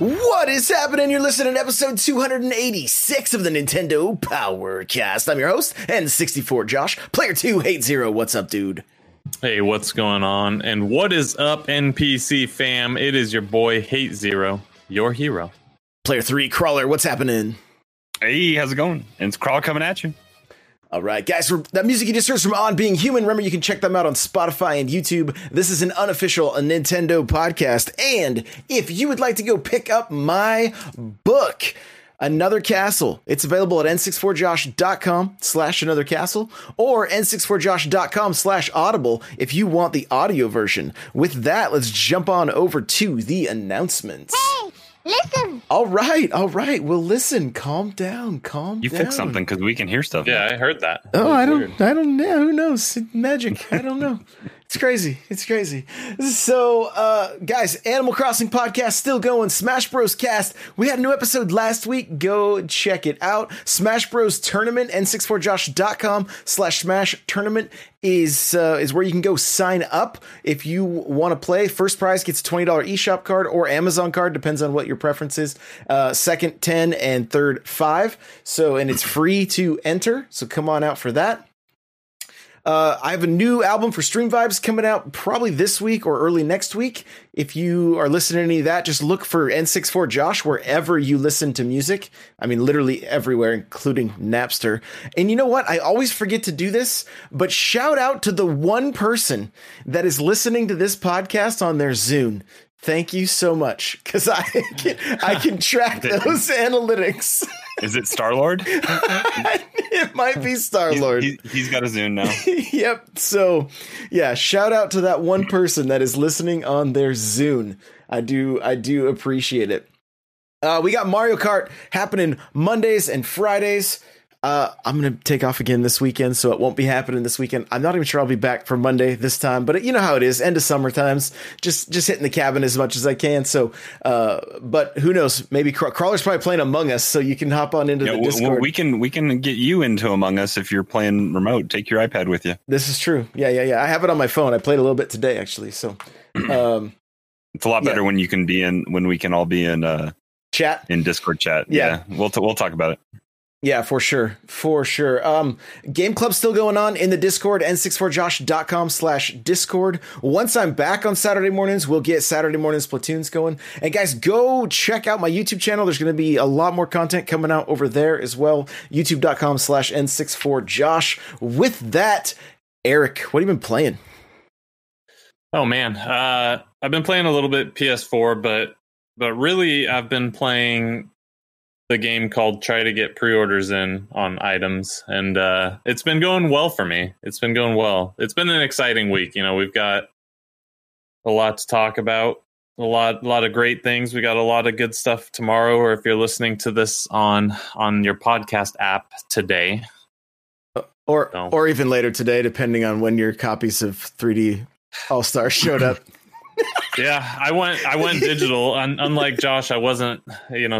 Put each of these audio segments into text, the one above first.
What is happening? You're listening to episode 286 of the Nintendo Powercast. I'm your host, N64 Josh, Player 280. What's up, dude? Hey, what's going on? And what is up, NPC fam? It is your boy, Hate Zero, your hero. Player 3 Crawler, what's happening? Hey, how's it going? And it's Crawler coming at you. All right, guys, that music you just heard from On Being Human, remember you can check them out on Spotify and YouTube. This is an unofficial Nintendo podcast. And if you would like to go pick up my book, Another Castle, it's available at n64josh.com/anothercastle or n64josh.com/audible if you want the audio version. With that, let's jump on over to the announcements. Hey! Listen. All right. Well, listen. Calm down. You fixed something because we can hear stuff. Yeah, I heard that. Oh, I don't know. Who knows? Magic. I don't know. It's crazy. So, guys, Animal Crossing podcast still going. Smash Bros. Cast. We had a new episode last week. Go check it out. Smash Bros. Tournament, n64josh.com/smash tournament is where you can go sign up if you want to play. First prize gets a $20 eShop card or Amazon card, depends on what your preference is. Second, 10, and third, 5. So, and it's free to enter. So come on out for that. I have a new album for Stream Vibes coming out probably this week or early next week. If you are listening to any of that, just look for N64 Josh wherever you listen to music. I mean, literally everywhere, including Napster. And you know what? I always forget to do this, but shout out to the one person that is listening to this podcast on their Zune. Thank you so much, because I can track those analytics. Is it Star-Lord? It might be Star-Lord. He's got a Zune now. Yep. So, yeah, shout out to that one person that is listening on their Zune. I do appreciate it. We got Mario Kart happening Mondays and Fridays. I'm going to take off again this weekend, so it won't be happening this weekend. I'm not even sure I'll be back for Monday this time, but you know how it is, end of summer times, just hitting the cabin as much as I can. So, but who knows, maybe Crawler's probably playing Among Us, so you can hop on into the Discord. Well, we can get you into Among Us if you're playing remote. Take your iPad with you. This is true. Yeah. I have it on my phone. I played a little bit today, actually. So, it's a lot better when you can be in, when we can all be in, chat, in Discord chat. Yeah. We'll talk about it. Yeah, for sure. Game Club's still going on in the Discord, n64josh.com/discord. Once I'm back on Saturday mornings, we'll get Saturday mornings platoons going. And guys, go check out my YouTube channel. There's going to be a lot more content coming out over there as well. YouTube.com/n64josh. With that, Eric, what have you been playing? Oh, man. I've been playing a little bit PS4, but really I've been playing the game called Try to Get Pre-Orders In on Items. And it's been going well for me. It's been going well. It's been an exciting week. You know, we've got a lot to talk about, a lot of great things. We got a lot of good stuff tomorrow, or if you're listening to this on your podcast app today. Or even later today, depending on when your copies of 3D All-Star showed up. Yeah, I went digital. Unlike Josh, I wasn't,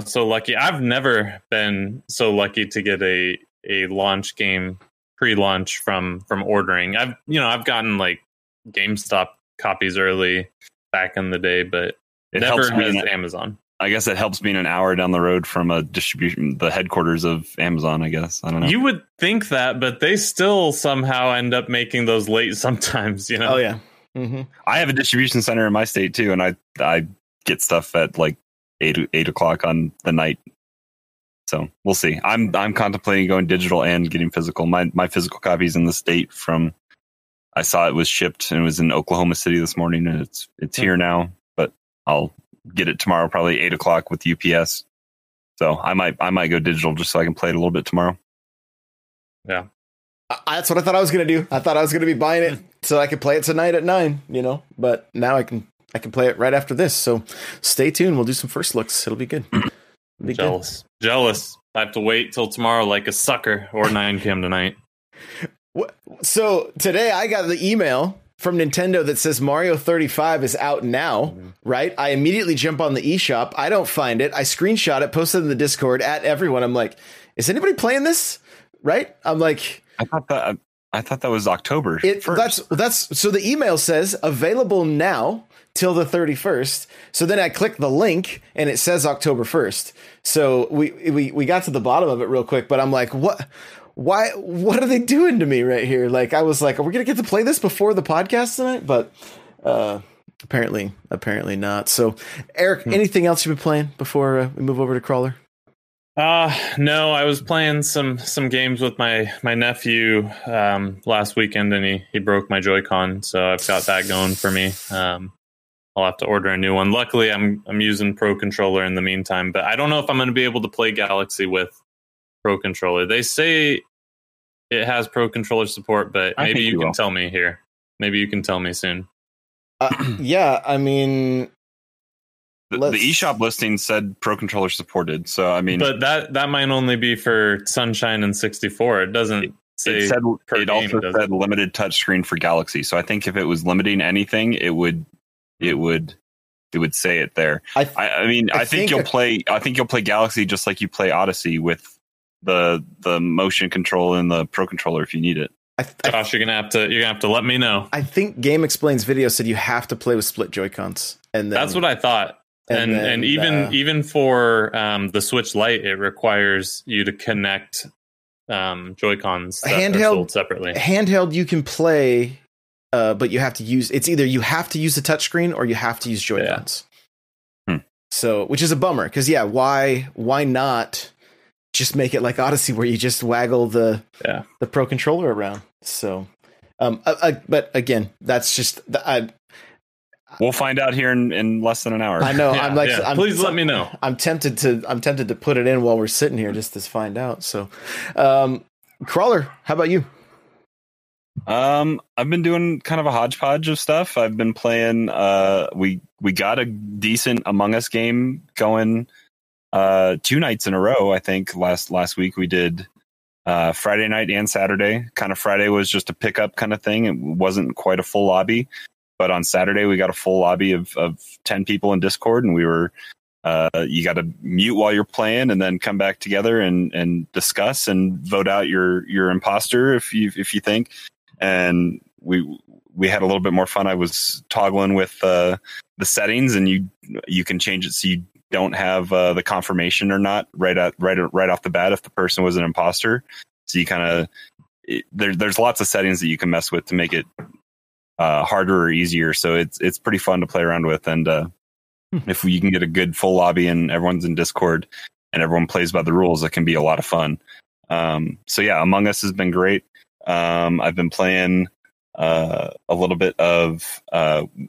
so lucky. I've never been so lucky to get a launch game pre-launch from ordering. I've gotten like GameStop copies early back in the day, but it never has Amazon. I guess it helps being an hour down the road from a distribution, the headquarters of Amazon, I guess. I don't know. You would think that, but they still somehow end up making those late sometimes, Oh, yeah. Mm-hmm. I have a distribution center in my state too, and I get stuff at like 8 o'clock on the night. So we'll see. I'm contemplating going digital and getting physical. My physical copy's in the state from. I saw it was shipped and it was in Oklahoma City this morning, and it's here now. But I'll get it tomorrow, probably 8 o'clock with UPS. So I might go digital just so I can play it a little bit tomorrow. Yeah. That's what I thought I was going to do. I thought I was going to be buying it so I could play it tonight at 9, you know, but now I can play it right after this. So stay tuned. We'll do some first looks. It'll be good. Jealous. I have to wait till tomorrow like a sucker, or 9 p.m. tonight. So today I got the email from Nintendo that says Mario 35 is out now, right? I immediately jump on the eShop. I don't find it. I screenshot it, posted it in the Discord at everyone. I'm like, is anybody playing this? Right? I'm like, I thought that was October. So the email says available now till the 31st. So then I click the link and it says October 1st. So we got to the bottom of it real quick, but I'm like, what? Why? What are they doing to me right here? Like, I was like, are we going to get to play this before the podcast tonight? But apparently not. So, Eric, anything else you've been playing before we move over to Crawler? No, I was playing some games with my nephew last weekend, and he broke my Joy-Con. So I've got that going for me. I'll have to order a new one. Luckily, I'm using Pro Controller in the meantime, but I don't know if I'm going to be able to play Galaxy with Pro Controller. They say it has Pro Controller support, but maybe you can tell me here. Maybe you can tell me soon. Yeah, I mean, the eShop listing said Pro Controller supported, so I mean, but that might only be for Sunshine and 64. It doesn't say. It also said limited touchscreen for Galaxy. So I think if it was limiting anything, it would say it there. I think you'll play Galaxy just like you play Odyssey with the motion control and the Pro Controller if you need it. Josh, you're gonna have to let me know. I think Game Explains video said you have to play with split Joy-Cons, and that's what I thought. And even for the Switch Lite, it requires you to connect Joy-Cons handheld separately. Handheld, you can play, but you have to use. It's either you have to use the touchscreen or you have to use Joy-Cons. Yeah. So, which is a bummer, because why not? Just make it like Odyssey, where you just waggle the Pro Controller around. So, but again, that's just we'll find out here in less than an hour. I know. Please let me know. I'm tempted to put it in while we're sitting here just to find out. So, Crawler, how about you? I've been doing kind of a hodgepodge of stuff. I've been playing. We got a decent Among Us game going. 2 nights in a row, I think. Last week we did Friday night and Saturday. Kind of Friday was just a pickup kind of thing. It wasn't quite a full lobby, but on Saturday we got a full lobby of 10 people in Discord, and we were you got to mute while you're playing and then come back together and discuss and vote out your imposter if you think. And we had a little bit more fun. I was toggling with the settings, and you can change it so you don't have the confirmation or not right off the bat if the person was an imposter. So you kind of there's lots of settings that you can mess with to make it harder or easier. So it's pretty fun to play around with, and if you can get a good full lobby and everyone's in Discord and everyone plays by the rules, it can be a lot of fun. So yeah, Among Us has been great. I've been playing a little bit of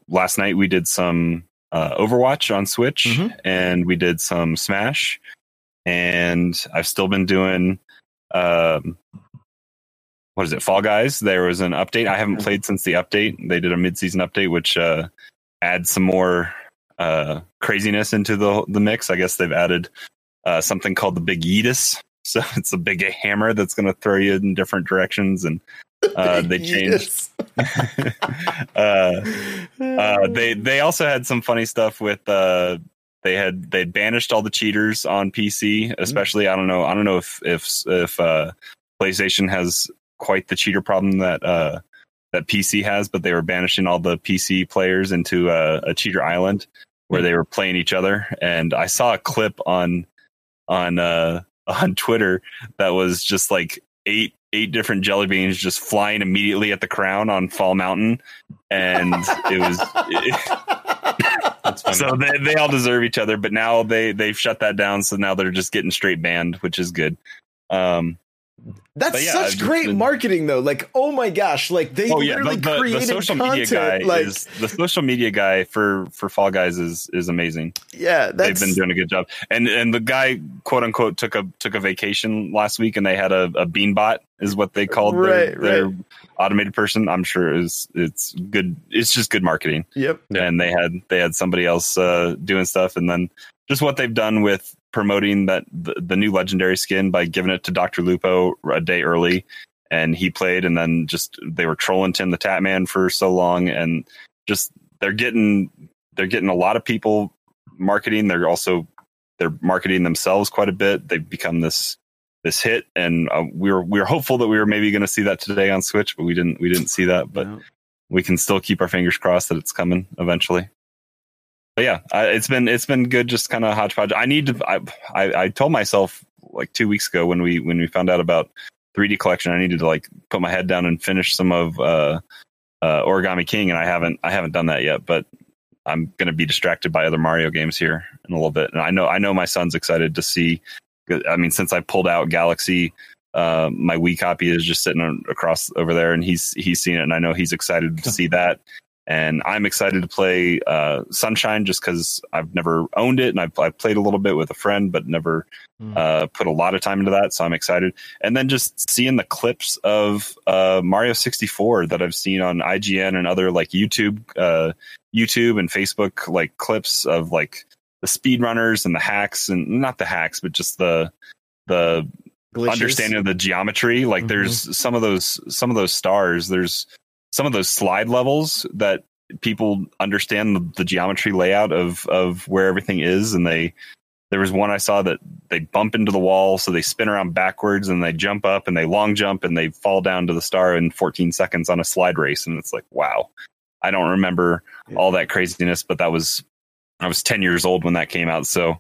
last night we did some Overwatch on Switch, and we did some Smash, and I've still been doing Fall Guys. There was an update. I haven't played since the update. They did a mid-season update, which adds some more craziness into the mix. I guess they've added something called the Big Yeetus. So it's a big hammer that's going to throw you in different directions, and they changed. They also had some funny stuff with they banished all the cheaters on PC, especially. I don't know if PlayStation has quite the cheater problem that PC has, but they were banishing all the PC players into a cheater island where they were playing each other. And I saw a clip on Twitter that was just like eight different jelly beans just flying immediately at the crown on Fall Mountain, and it was that's funny. So they all deserve each other, but now they've shut that down, so now they're just getting straight banned, which is good. That's such great marketing, though. Like, oh my gosh, like they literally created the social content, media guy. Like, is, the social media guy for Fall Guys is amazing. Yeah, they've been doing a good job. And the guy, quote unquote, took a vacation last week, and they had a bean bot is what they called their automated person. I'm sure it's good. It's just good marketing. Yep. And they had somebody else doing stuff, and then just what they've done with promoting that the new legendary skin by giving it to Dr. Lupo a day early, and he played, and then just they were trolling Tim the Tap Man for so long, and just they're getting a lot of people marketing. They're marketing themselves quite a bit. They've become this hit, and we were hopeful that we were maybe going to see that today on Switch, but we didn't see that. But we can still keep our fingers crossed that it's coming eventually. But yeah, it's been good, just kind of hodgepodge. I told myself like 2 weeks ago when we found out about 3D Collection, I needed to like put my head down and finish some of Origami King, and I haven't done that yet. But I'm going to be distracted by other Mario games here in a little bit, and I know my son's excited to see. I mean, since I pulled out Galaxy, my Wii copy is just sitting across over there, and he's seen it, and I know he's excited to see that. And I'm excited to play Sunshine just because I've never owned it, and I've played a little bit with a friend, but never put a lot of time into that. So I'm excited. And then just seeing the clips of Mario 64 that I've seen on IGN and other like YouTube and Facebook, like clips of like the speedrunners and the hacks, and not the hacks, but just the glitches. Understanding of the geometry. Like there's some of those stars. There's some of those slide levels that people understand the geometry layout of where everything is. And there was one I saw that they bump into the wall. So they spin around backwards and they jump up and they long jump and they fall down to the star in 14 seconds on a slide race. And it's like, wow, I don't remember all that craziness, but I was 10 years old when that came out. So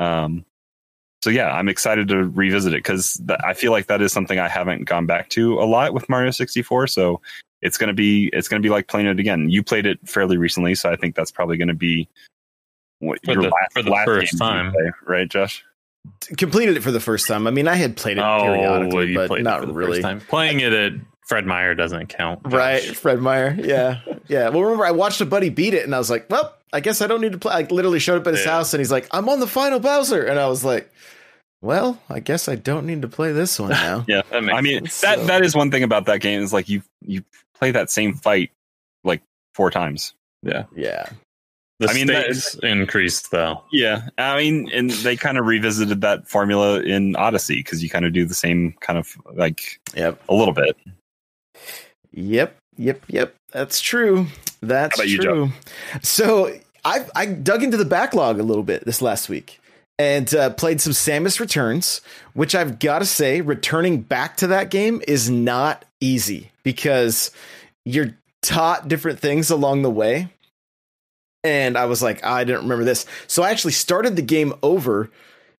yeah, I'm excited to revisit it because I feel like that is something I haven't gone back to a lot with Mario 64. So it's gonna be like playing it again. You played it fairly recently, so I think that's probably gonna be for the first time, play, right, Josh? Completed it for the first time. I mean, I had played it periodically, but not really. Playing it at Fred Meyer doesn't count, Josh. Right? Fred Meyer, yeah. Well, remember I watched a buddy beat it, and I was like, well, I guess I don't need to play. I literally showed up at his house, and he's like, I'm on the final Bowser, and I was like, well, I guess I don't need to play this one now. Yeah, that makes sense. That is one thing about that game is like you play that same fight like four times. Yeah, yeah. The stakes increased though. Yeah, I mean, and they kind of revisited that formula in Odyssey because you kind of do the same kind of like a little bit. Yep. That's true. That's true. How about you, Joe? So I dug into the backlog a little bit this last week. And played some Samus Returns, which I've got to say, returning back to that game is not easy because you're taught different things along the way. And I was like, I didn't remember this. So I actually started the game over.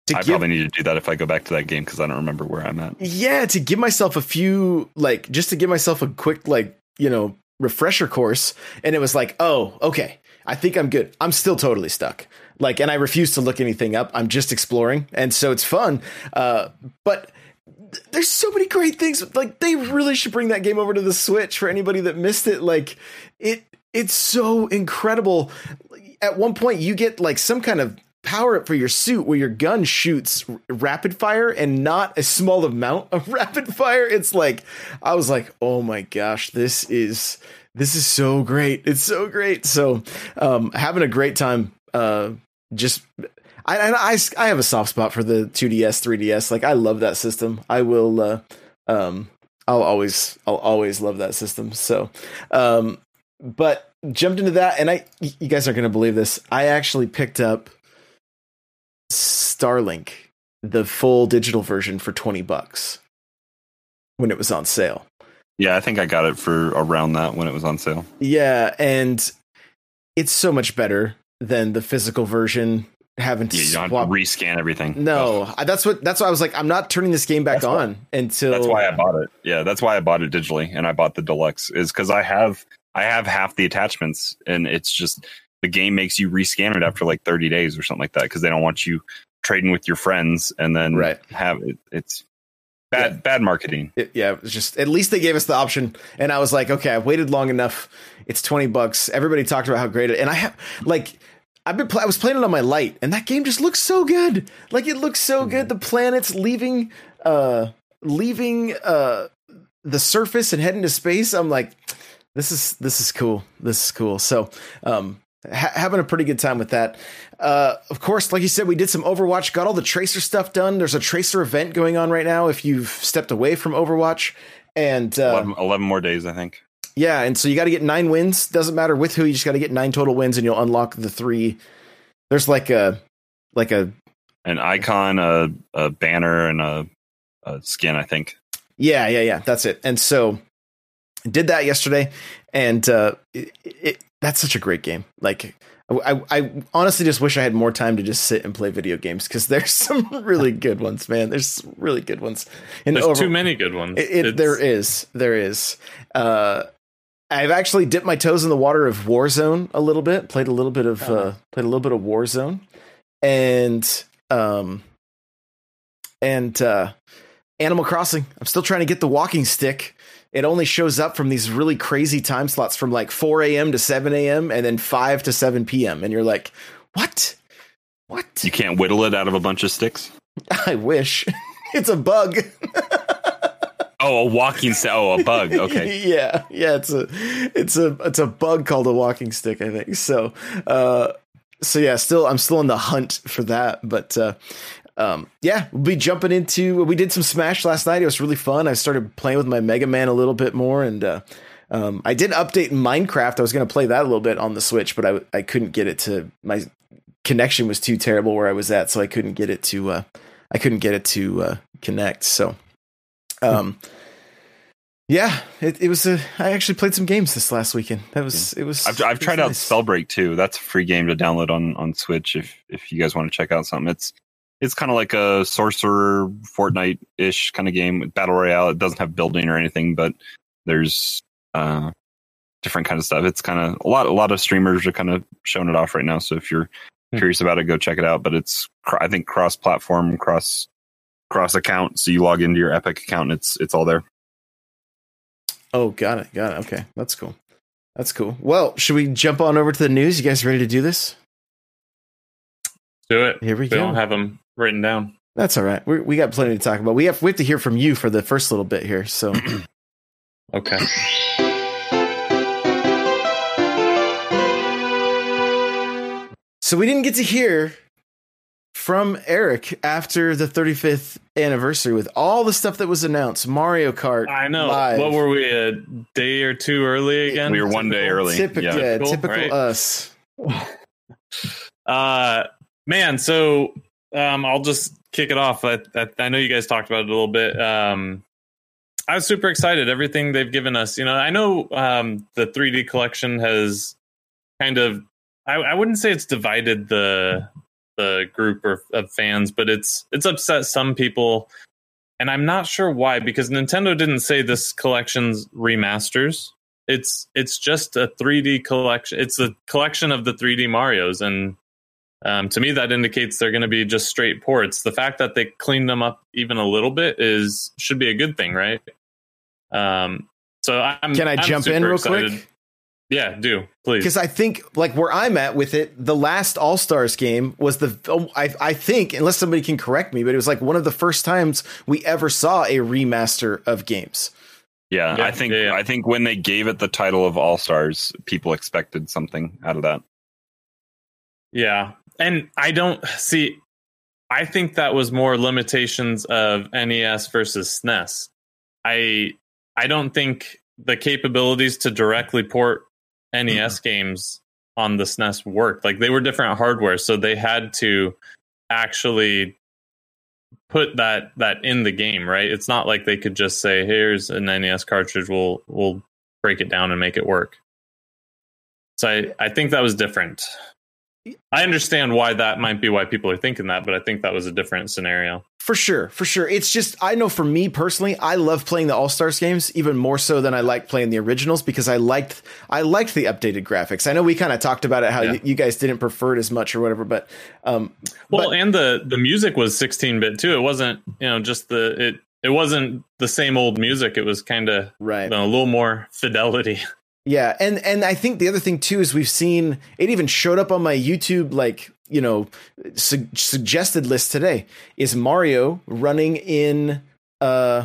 Probably need to do that if I go back to that game because I don't remember where I'm at. Yeah, to give myself a quick, refresher course. And it was like, oh, okay, I think I'm good. I'm still totally stuck. Like, and I refuse to look anything up. I'm just exploring. And so it's fun. But there's so many great things. Like, they really should bring that game over to the Switch for anybody that missed it. Like, it's so incredible. At one point, you get like some kind of power up for your suit where your gun shoots rapid fire and not a small amount of rapid fire. It's like, I was like, oh my gosh, this is so great. It's so great. So having a great time. I have a soft spot for the 2DS, 3DS. Like I love that system. I will, I'll always love that system. So, but jumped into that, and you guys aren't going to believe this. I actually picked up Starlink, the full digital version for $20 when it was on sale. Yeah. I think I got it for around that when it was on sale. Yeah. And it's so much better than the physical version, having to swap, rescan everything. No, that's why I was like, I'm not turning this game back until. That's why I bought it. Yeah, that's why I bought it digitally, and I bought the deluxe is because I have half the attachments, and it's just the game makes you rescan it after like 30 days or something like that because they don't want you trading with your friends and then have it. It's Bad marketing. It's just, at least they gave us the option. And I was like, okay, I've waited long enough. It's $20. Everybody talked about how great it. And I have like, I was playing it on my Lite, and that game just looks so good. Like, it looks so good. The planets leaving the surface and heading to space. I'm like, this is cool. This is cool. So, having a pretty good time with that. Of course, like you said, we did some Overwatch, got all the Tracer stuff done. There's a Tracer event going on right now if you've stepped away from Overwatch, and 11 more days, I think. Yeah, and so you got to get 9 wins. Doesn't matter with who, you just got to get 9 total wins, and you'll unlock the 3. There's an icon, a banner, and a skin, I think. Yeah, that's it. And so I did that yesterday, and that's such a great game. Like, I honestly just wish I had more time to just sit and play video games, because there's some really good ones, man. There's really good ones. There's too many good ones. There is. I've actually dipped my toes in the water of Warzone a little bit. Played a little bit of Warzone, and Animal Crossing. I'm still trying to get the walking stick. It only shows up from these really crazy time slots from like 4 a.m. to 7 a.m. and then 5 to 7 p.m. And you're like, what? What? You can't whittle it out of a bunch of sticks? I wish. It's a bug. Oh, a walking stick. Oh, a bug. Okay. Yeah. It's a bug called a walking stick, I think. So yeah, I'm still on the hunt for that. But we'll be jumping into, we did some Smash last night. It was really fun. I started playing with my Mega Man a little bit more, and I did update Minecraft. I was going to play that a little bit on the Switch, but I couldn't get it to, my connection was too terrible where I was at. So I couldn't get it to, connect. So, I actually played some games this last weekend. I've tried out nice. Spellbreak too. That's a free game to download on Switch. If you guys want to check out something, it's kind of like a sorcerer Fortnite ish kind of game with battle royale. It doesn't have building or anything, but there's different kind of stuff. It's kind of a lot of streamers are kind of showing it off right now. So if you're curious about it, go check it out. But it's, I think, cross platform, cross account. So you log into your Epic account, and it's all there. Oh, got it. Okay, that's cool. Well, should we jump on over to the news? You guys ready to do this? Do it. Here we go. We don't have them written down. That's all right. We got plenty to talk about. We have to hear from you for the first little bit here. So, okay. So we didn't get to hear from Eric after the 35th anniversary with all the stuff that was announced. Mario Kart. I know. Live. What were we, a day or two early again? We were one day early. Typical right? Us. Man, so I'll just kick it off. I know you guys talked about it a little bit. I was super excited. Everything they've given us, I know the 3D collection has kind of, I wouldn't say it's divided the group of fans, but it's upset some people, and I'm not sure why, because Nintendo didn't say this collection's remasters. It's just a 3D collection. It's a collection of the 3D Marios, and to me, that indicates they're going to be just straight ports. The fact that they cleaned them up even a little bit should be a good thing, right? So I'm jump in real excited. Quick? Yeah, do please. Because I think, like, where I'm at with it, the last All-Stars game was I think, unless somebody can correct me, but it was like one of the first times we ever saw a remaster of games. Yeah, I think when they gave it the title of All-Stars, people expected something out of that. Yeah. And I think that was more limitations of NES versus SNES. I don't think the capabilities to directly port NES games on the SNES worked. Like, they were different hardware, so they had to actually put that in the game, right? It's not like they could just say, here's an NES cartridge, we'll break it down and make it work. So I think that was different. I understand why that might be why people are thinking that, but I think that was a different scenario. For sure. It's just, I know for me personally, I love playing the All-Stars games even more so than I like playing the originals, because I liked the updated graphics. I know we kind of talked about it, how you guys didn't prefer it as much or whatever, but and the music was 16-bit too. It wasn't, just it wasn't the same old music. It was kind of a little more fidelity. Yeah. And I think the other thing, too, is we've seen it even showed up on my YouTube, like, you know, suggested list today is Mario running in on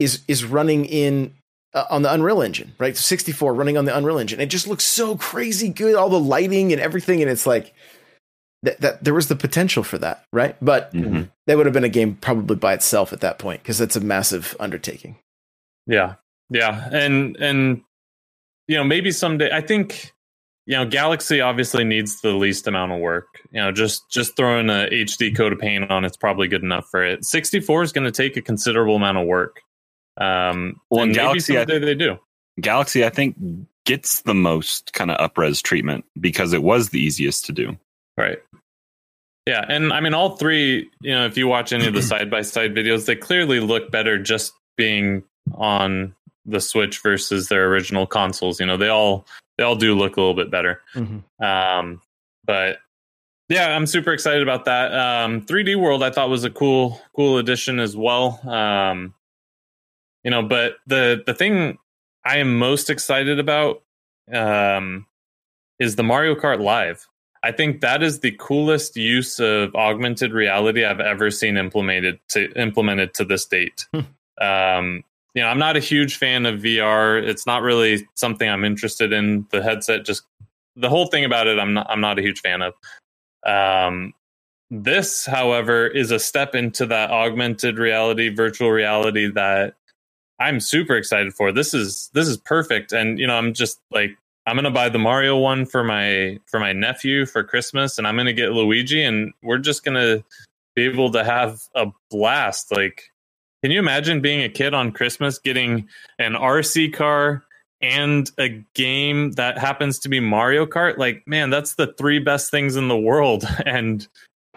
the Unreal Engine, right? 64 running on the Unreal Engine. It just looks so crazy good. All the lighting and everything. And it's like that there was the potential for that. Right. But that would have been a game probably by itself at that point, because that's a massive undertaking. Yeah. Yeah. And, you know, maybe someday, I think, you know, Galaxy obviously needs the least amount of work. You know, just throwing a HD coat of paint on, it's probably good enough for it. 64 is going to take a considerable amount of work. Well, Galaxy, they do. Galaxy, I think, gets the most kind of up-res treatment because it was the easiest to do. Right. Yeah, and I mean, all three, you know, if you watch any of the side-by-side videos, they clearly look better just being on the Switch versus their original consoles. You know, they all do look a little bit better. But yeah, I'm super excited about that. 3D World, I thought, was a cool addition as well. You know, but the thing I am most excited about is the Mario Kart Live. I think that is the coolest use of augmented reality I've ever seen implemented to this date. You know, I'm not a huge fan of VR. It's not really something I'm interested in. The headset, just the whole thing about it, I'm not a huge fan of. This, however, is a step into that augmented reality, virtual reality that I'm super excited for. This is perfect. And, you know, I'm just like, I'm going to buy the Mario one for my nephew for Christmas, and I'm going to get Luigi, and we're just going to be able to have a blast. Like, can you imagine being a kid on Christmas, getting an RC car and a game that happens to be Mario Kart? Like, man, that's the three best things in the world. And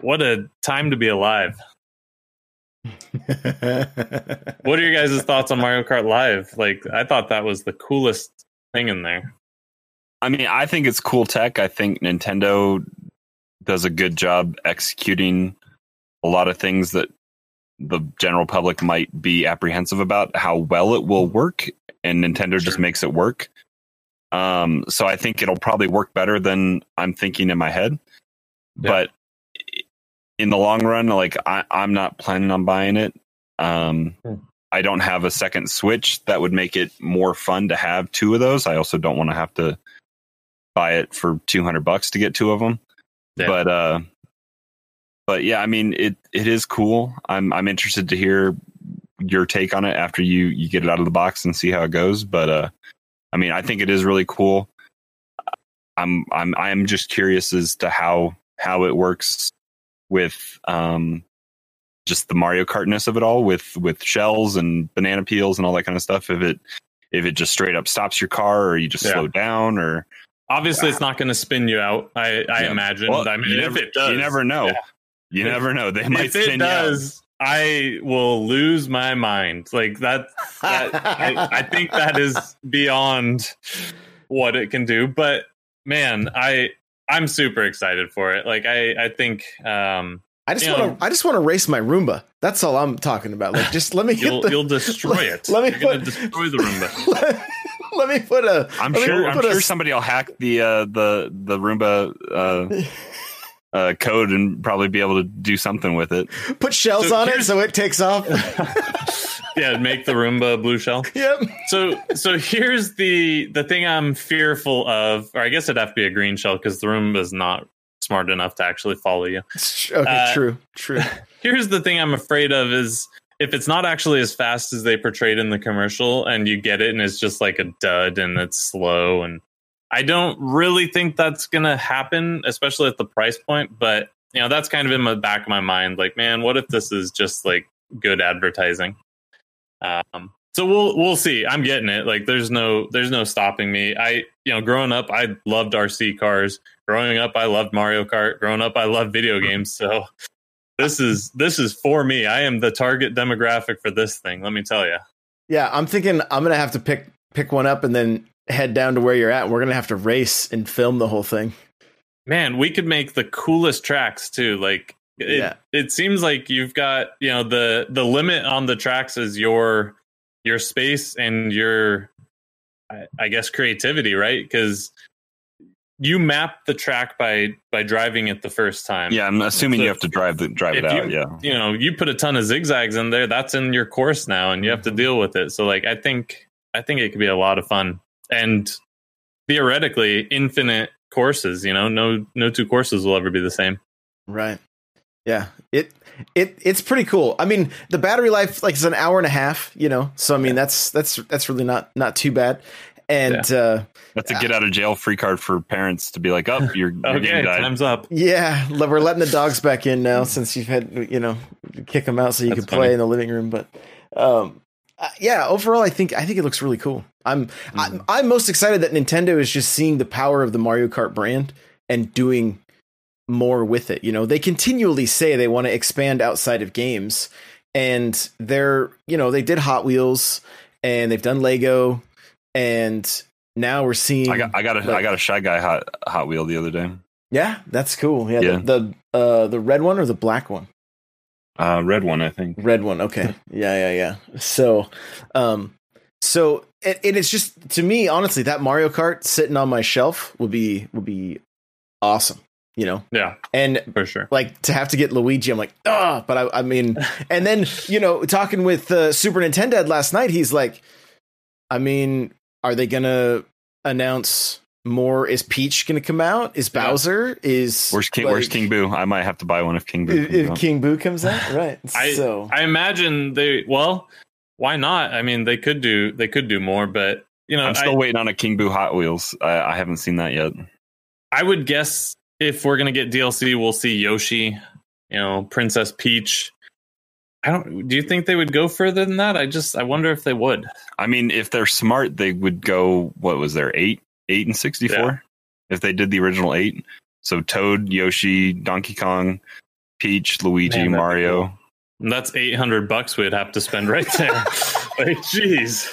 what a time to be alive. What are your guys' thoughts on Mario Kart Live? Like, I thought that was the coolest thing in there. I mean, I think it's cool tech. I think Nintendo does a good job executing a lot of things that the general public might be apprehensive about how well it will work, and Nintendo just makes it work. So I think it'll probably work better than I'm thinking in my head. Yeah. But in the long run, like, I'm not planning on buying it. I don't have a second Switch. That would make it more fun to have two of those. I also don't want to have to buy it for $200 to get two of them. Yeah. But yeah, I mean, it is cool. I'm interested to hear your take on it after you get it out of the box and see how it goes. But I mean, I think it is really cool. I'm just curious as to how it works with just the Mario Kartness of it all, with shells and banana peels and all that kind of stuff. If it just straight up stops your car, or you just slow down, or obviously it's not going to spin you out. I imagine. Well, I mean, if it does, you never know. Yeah. You never know. They might. If it does, I will lose my mind. Like that I think that is beyond what it can do. But man, I'm super excited for it. Like I think. I just want to race my Roomba. That's all I'm talking about. Like, just let me. You'll destroy it. You're gonna destroy the Roomba. I'm sure somebody will hack the Roomba. Code and probably be able to do something with it. Put shells on it so it takes off. Yeah, make the Roomba a blue shell. Yep. So here's the thing I'm fearful of, or I guess it'd have to be a green shell because the Roomba is not smart enough to actually follow you. Okay, true. Here's the thing I'm afraid of is if it's not actually as fast as they portrayed in the commercial, and you get it and it's just like a dud and it's slow, and I don't really think that's going to happen, especially at the price point. But, you know, that's kind of in the back of my mind. Like, man, what if this is just like good advertising? So we'll see. I'm getting it. Like, there's no stopping me. Growing up, I loved RC cars. Growing up, I loved Mario Kart. Growing up, I loved video games. So this is for me. I am the target demographic for this thing. Let me tell you. Yeah, I'm thinking I'm going to have to pick one up and then head down to where you're at. We're gonna have to race and film the whole thing. Man, we could make the coolest tracks too. Like, It seems like you've got, you know, the limit on the tracks is your space and your, I guess, creativity, right? Because you map the track by driving it the first time. Yeah, I'm assuming so you have to drive it out. Yeah, you know, you put a ton of zigzags in there. That's in your course now, and you have to deal with it. So, like, I think it could be a lot of fun, and theoretically, infinite courses. You know, no two courses will ever be the same. Right. Yeah, it's pretty cool. I mean, the battery life is an hour and a half. You know, so I mean that's really not too bad. And that's a get out of jail free card for parents to be like, oh, your game died. Time's up. Yeah, we're letting the dogs back in now since you've had, you know, kick them out so you can play in the living room. But overall, I think it looks really cool. I'm most excited that Nintendo is just seeing the power of the Mario Kart brand and doing more with it. You know, they continually say they want to expand outside of games, and they're, you know, they did Hot Wheels and they've done Lego. And now we're seeing. I got a Shy Guy Hot Wheel the other day. Yeah, that's cool. Yeah, yeah. The red one or the black one? Red one, I think. Red one. Okay. Yeah. So it's just, to me, honestly, that Mario Kart sitting on my shelf would be awesome. You know? Yeah. And for sure. Like, to have to get Luigi, I'm like, ah. But I mean, and then, you know, talking with Super Nintendo last night, he's like, I mean, are they going to announce more? Is Peach going to come out? Is Bowser? Is where's King Boo? I might have to buy one if King Boo comes out. Right. I imagine why not? I mean, they could do more, but, you know, I'm still waiting on a King Boo Hot Wheels. I haven't seen that yet. I would guess if we're going to get DLC, we'll see Yoshi, you know, Princess Peach. Do you think they would go further than that? I wonder if they would. I mean, if they're smart, they would go, what was there, 8 and 64? Yeah. If they did the original 8. So Toad, Yoshi, Donkey Kong, Peach, Luigi, Mario. Cool. And that's $800 we'd have to spend right there. Like, jeez.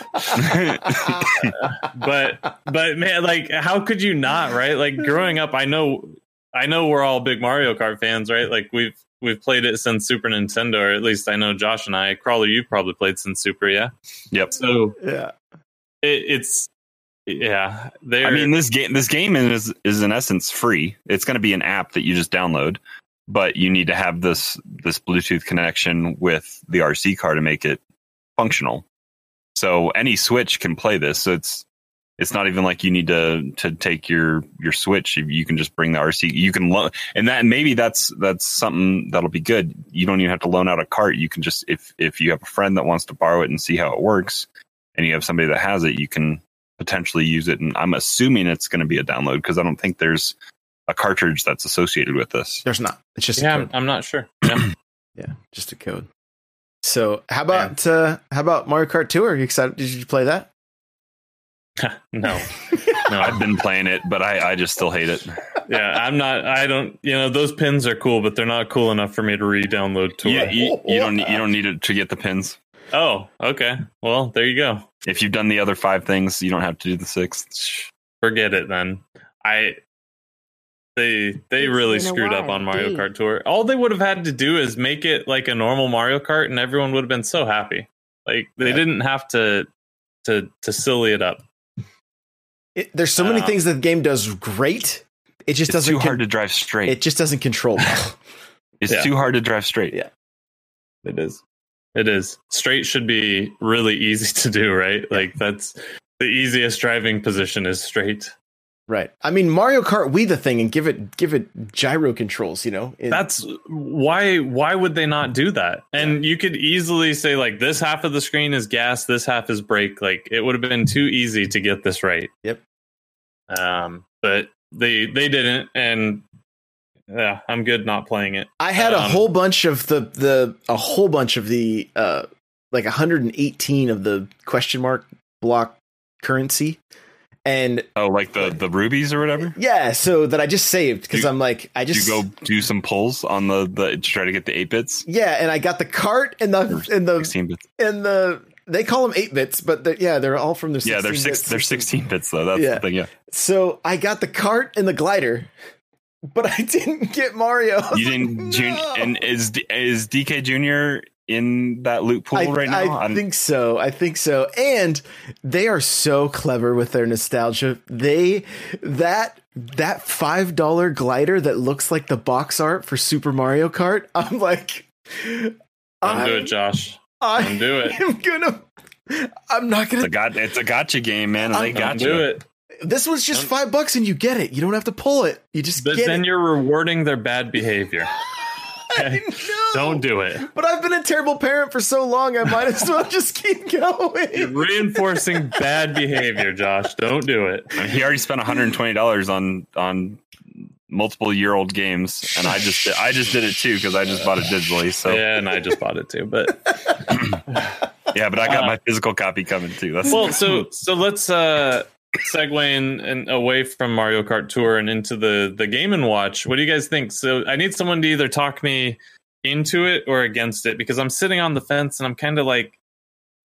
But man, like, how could you not, right? Like, growing up, I know we're all big Mario Kart fans, right? Like, We've played it since Super Nintendo, or at least I know Josh and I. Crawler, you've probably played since Super, yeah? Yep. So yeah, it's I mean, this game is in essence free. It's going to be an app that you just download, but you need to have this Bluetooth connection with the RC car to make it functional. So any Switch can play this. So it's not even like you need to take your Switch. You can just bring the RC. You can loan, and that maybe that's something that'll be good. You don't even have to loan out a cart. You can just, if you have a friend that wants to borrow it and see how it works, and you have somebody that has it, you can potentially use it. And I'm assuming it's going to be a download, because I don't think there's a cartridge that's associated with this. There's not. It's just a code. I'm not sure. Yeah. Yeah, just a code. So how about Mario Kart Tour? Are you excited? Did you play that? No, I've been playing it, but I just still hate it. Yeah, I don't, those pins are cool, but they're not cool enough for me to re-download to it. You don't need it to get the pins. Oh, okay. Well, there you go. If you've done the other 5 things, you don't have to do the 6th. Forget it then. They really screwed up on Mario Kart Tour. All they would have had to do is make it like a normal Mario Kart, and everyone would have been so happy. Like, they didn't have to silly it up. There's so many things that the game does great. It just doesn't. It's too hard to drive straight. It just doesn't control well. It's too hard to drive straight. Yeah, it is. It is. Straight should be really easy to do, right? Yeah. Like, that's the easiest driving position is straight. Right. I mean, Mario Kart Wii the thing and give it gyro controls, you know? That's why would they not do that? And you could easily say, like, this half of the screen is gas, this half is brake. Like, it would have been too easy to get this right. Yep. But they didn't, and yeah, I'm good not playing it. I had a whole bunch of the like 118 of the question mark block currency. And like the rubies or whatever. Yeah, so that I just saved, because I'm like, I just go do some pulls on the to try to get the 8 bits. Yeah, and I got the cart and the 16 bits and the, they call them 8 bits, but they're all from the 16 bits. They're 16 bits though. That's the thing. Yeah. So I got the cart and the glider, But I didn't get Mario. You didn't. No. And is DK Jr. in that loot pool right now? I think so. And they are so clever with their nostalgia. That $5 glider that looks like the box art for Super Mario Kart. I'm like, don't do it, Josh. Don't do it. I'm not gonna. It's a gotcha game, man. They got you. Do it. This one's just $5 and you get it. You don't have to pull it. You just get it. But then you're rewarding their bad behavior. I know. Don't do it. But I've been a terrible parent for so long, I might as well just keep going. You're reinforcing bad behavior, Josh. Don't do it. I mean, he already spent $120 on multiple year old games, and I just did it too because I just bought it digitally. So yeah, and I just bought it too, but yeah, but I got my physical copy coming too. That's well, so let's segueing and away from Mario Kart Tour and into the Game and Watch. What do you guys think? So I need someone to either talk me into it or against it, because I'm sitting on the fence and I'm kind of like,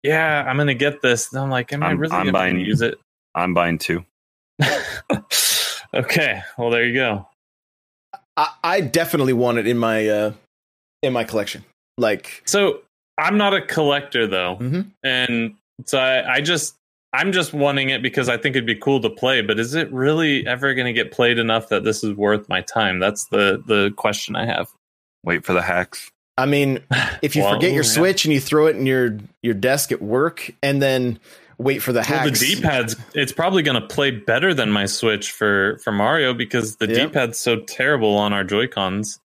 yeah, I'm gonna get this. And I'm like, am I really gonna use it? I'm buying two. Okay, well there you go. I definitely want it in my collection. Like, so I'm not a collector though, mm-hmm. and so I'm just wanting it because I think it'd be cool to play, but is it really ever going to get played enough that this is worth my time? That's the question I have. Wait for the hacks. I mean, if you forget your Switch and you throw it in your desk at work and then wait for the hacks. The D-pads, it's probably going to play better than my Switch for Mario because the D-pad's so terrible on our Joy-Cons.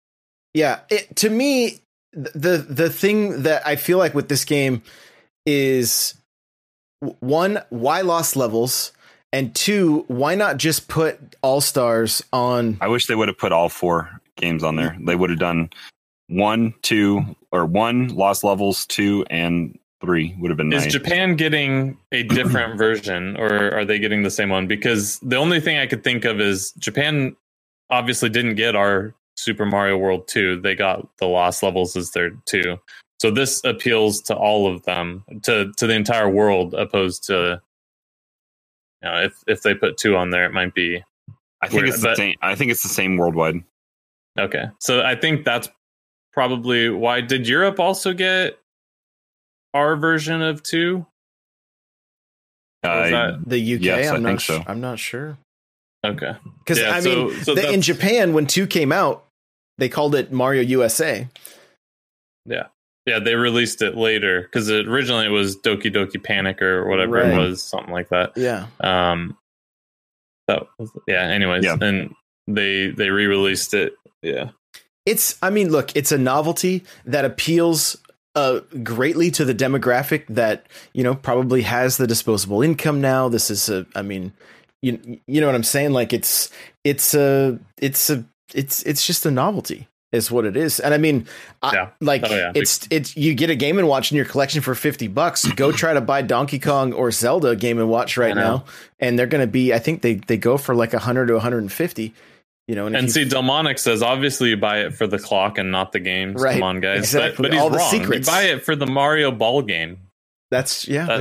Yeah, to me, the thing that I feel like with this game is... one, why lost levels? And two, why not just put All Stars on? I wish they would have put all four games on there. They would have done 1, 2, or one lost levels, 2 and 3 would have been nice. Is Japan getting a different version, or are they getting the same one? Because the only thing I could think of is Japan obviously didn't get our Super Mario World 2. They got the lost levels as their 2. So this appeals to all of them, to the entire world, opposed to, you know, if they put 2 on there, it might be. I think it's the same worldwide. Okay, so I think that's probably why. Did Europe also get our version of 2? The UK? Yes, I think so. I'm not sure. Okay, because yeah, in Japan, when 2 came out, they called it Mario USA. Yeah. Yeah, they released it later because originally it was Doki Doki Panic or whatever it was, something like that. Yeah. Anyways, and they re-released it. Yeah. It's a novelty that appeals greatly to the demographic that, you know, probably has the disposable income now. This is you know what I'm saying? Like it's just a novelty. Is what it is. And I mean, It's you get a Game & Watch in your collection for $50. Go try to buy Donkey Kong or Zelda Game & Watch right now. And they're going to be, I think they go for like 100 to 150, you know. Delmonic says, obviously you buy it for the clock and not the game. Right. Come on, guys. Exactly. But he's all wrong. The secrets. You buy it for the Mario ball game. That's why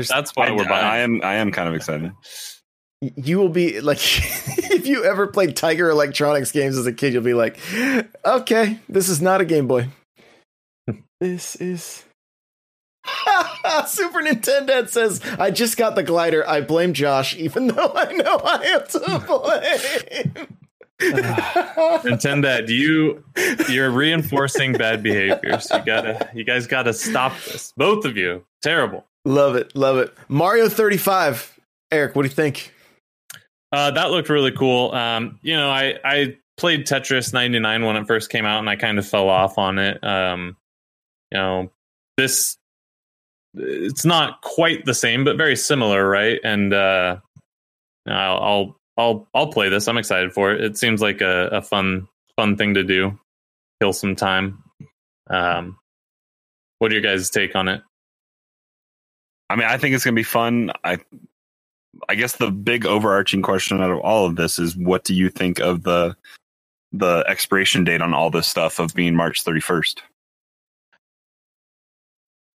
we're buying. I am kind of excited. You will be like, if you ever played Tiger Electronics games as a kid, you'll be like, okay, this is not a Game Boy. This is Super Nintendo says, I just got the glider. I blame Josh, even though I know I am to blame. Nintendo, you're reinforcing bad behaviors. You guys gotta stop this. Both of you. Terrible. Love it. Mario 35. Eric, what do you think? That looked really cool. I played Tetris 99 when it first came out, and I kind of fell off on it. It's not quite the same, but very similar, right? And I'll play this. I'm excited for it. It seems like a fun thing to do, kill some time. What do your guys' take on it? I mean, I think it's gonna be fun. I guess the big overarching question out of all of this is, what do you think of the expiration date on all this stuff of being March 31st?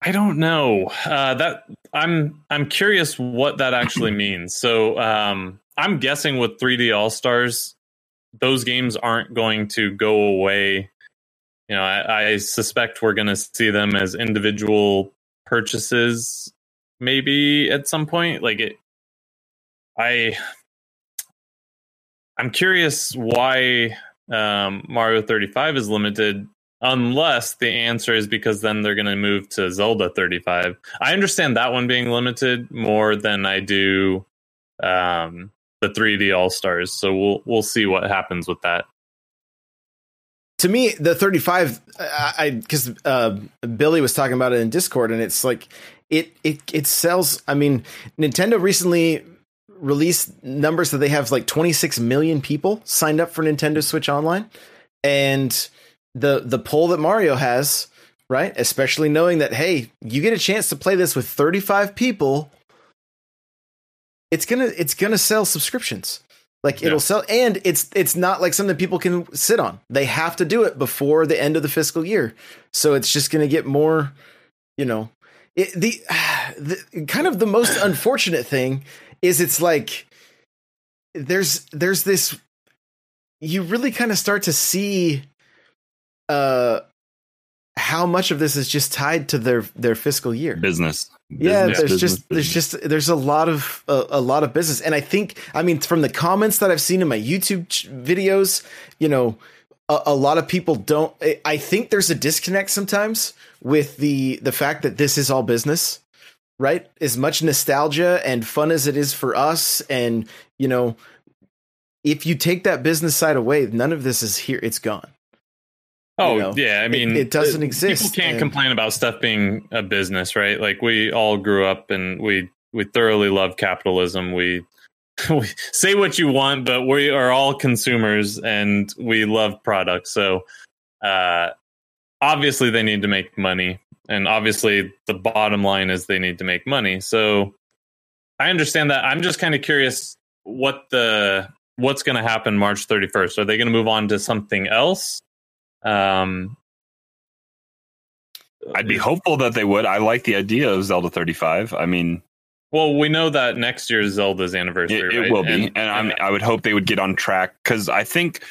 I don't know. That I'm curious what that actually means. So I'm guessing with 3D All Stars, those games aren't going to go away. You know, I suspect we're going to see them as individual purchases, maybe at some point. Like it, I'm curious why Mario 35 is limited, unless the answer is because then they're going to move to Zelda 35. I understand that one being limited more than I do the 3D All-Stars. So we'll see what happens with that. To me, the 35, because Billy was talking about it in Discord, and it's like it sells. I mean, Nintendo recently released numbers that they have like 26 million people signed up for Nintendo Switch Online, and the poll that Mario has, right? Especially knowing that, hey, you get a chance to play this with 35 people, it's gonna sell subscriptions. Like it'll sell, and it's not like something people can sit on. They have to do it before the end of the fiscal year. So it's just going to get more, you know, the kind of the most unfortunate thing is it's like there's this, you really kind of start to see how much of this is just tied to their fiscal year business. Yeah, there's a lot of business, and I think, I mean, from the comments that I've seen in my YouTube videos, you know, a lot of people don't. I think there's a disconnect sometimes with the fact that this is all business, right? As much nostalgia and fun as it is for us, and you know, if you take that business side away, none of this is here. It's gone. Oh, you know, yeah. I mean, it doesn't exist. People can't complain about stuff being a business, right? Like we all grew up and we thoroughly love capitalism. We say what you want, but we are all consumers and we love products. So obviously they need to make money. And obviously the bottom line is they need to make money. So I understand that. I'm just kind of curious what's going to happen March 31st. Are they going to move on to something else? I'd be hopeful that they would. I like the idea of Zelda 35. I mean, well, we know that next year is Zelda's anniversary. It right? will be, and I would hope they would get on track, because I think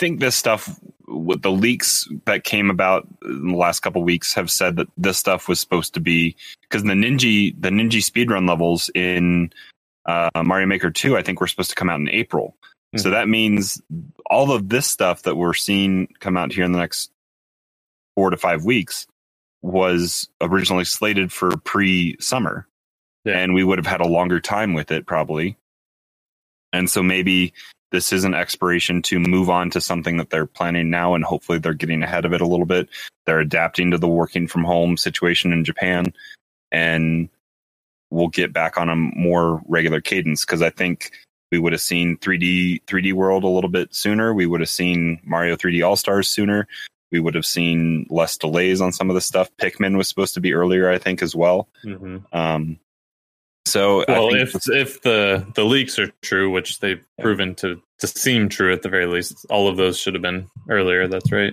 this stuff with the leaks that came about in the last couple of weeks have said that this stuff was supposed to be, because the ninja speedrun levels in Mario Maker 2, I think, were supposed to come out in April. So that means all of this stuff that we're seeing come out here in the next 4 to 5 weeks was originally slated for pre-summer. Yeah. And we would have had a longer time with it, probably. And so maybe this is an expiration to move on to something that they're planning now, and hopefully they're getting ahead of it a little bit. They're adapting to the working from home situation in Japan, and we'll get back on a more regular cadence, because I think we would have seen 3D World a little bit sooner. We would have seen Mario 3D All-Stars sooner. We would have seen less delays on some of the stuff. Pikmin was supposed to be earlier, I think, as well. Mm-hmm. Well, I think if the leaks are true, which they've proven to seem true at the very least, all of those should have been earlier. That's right.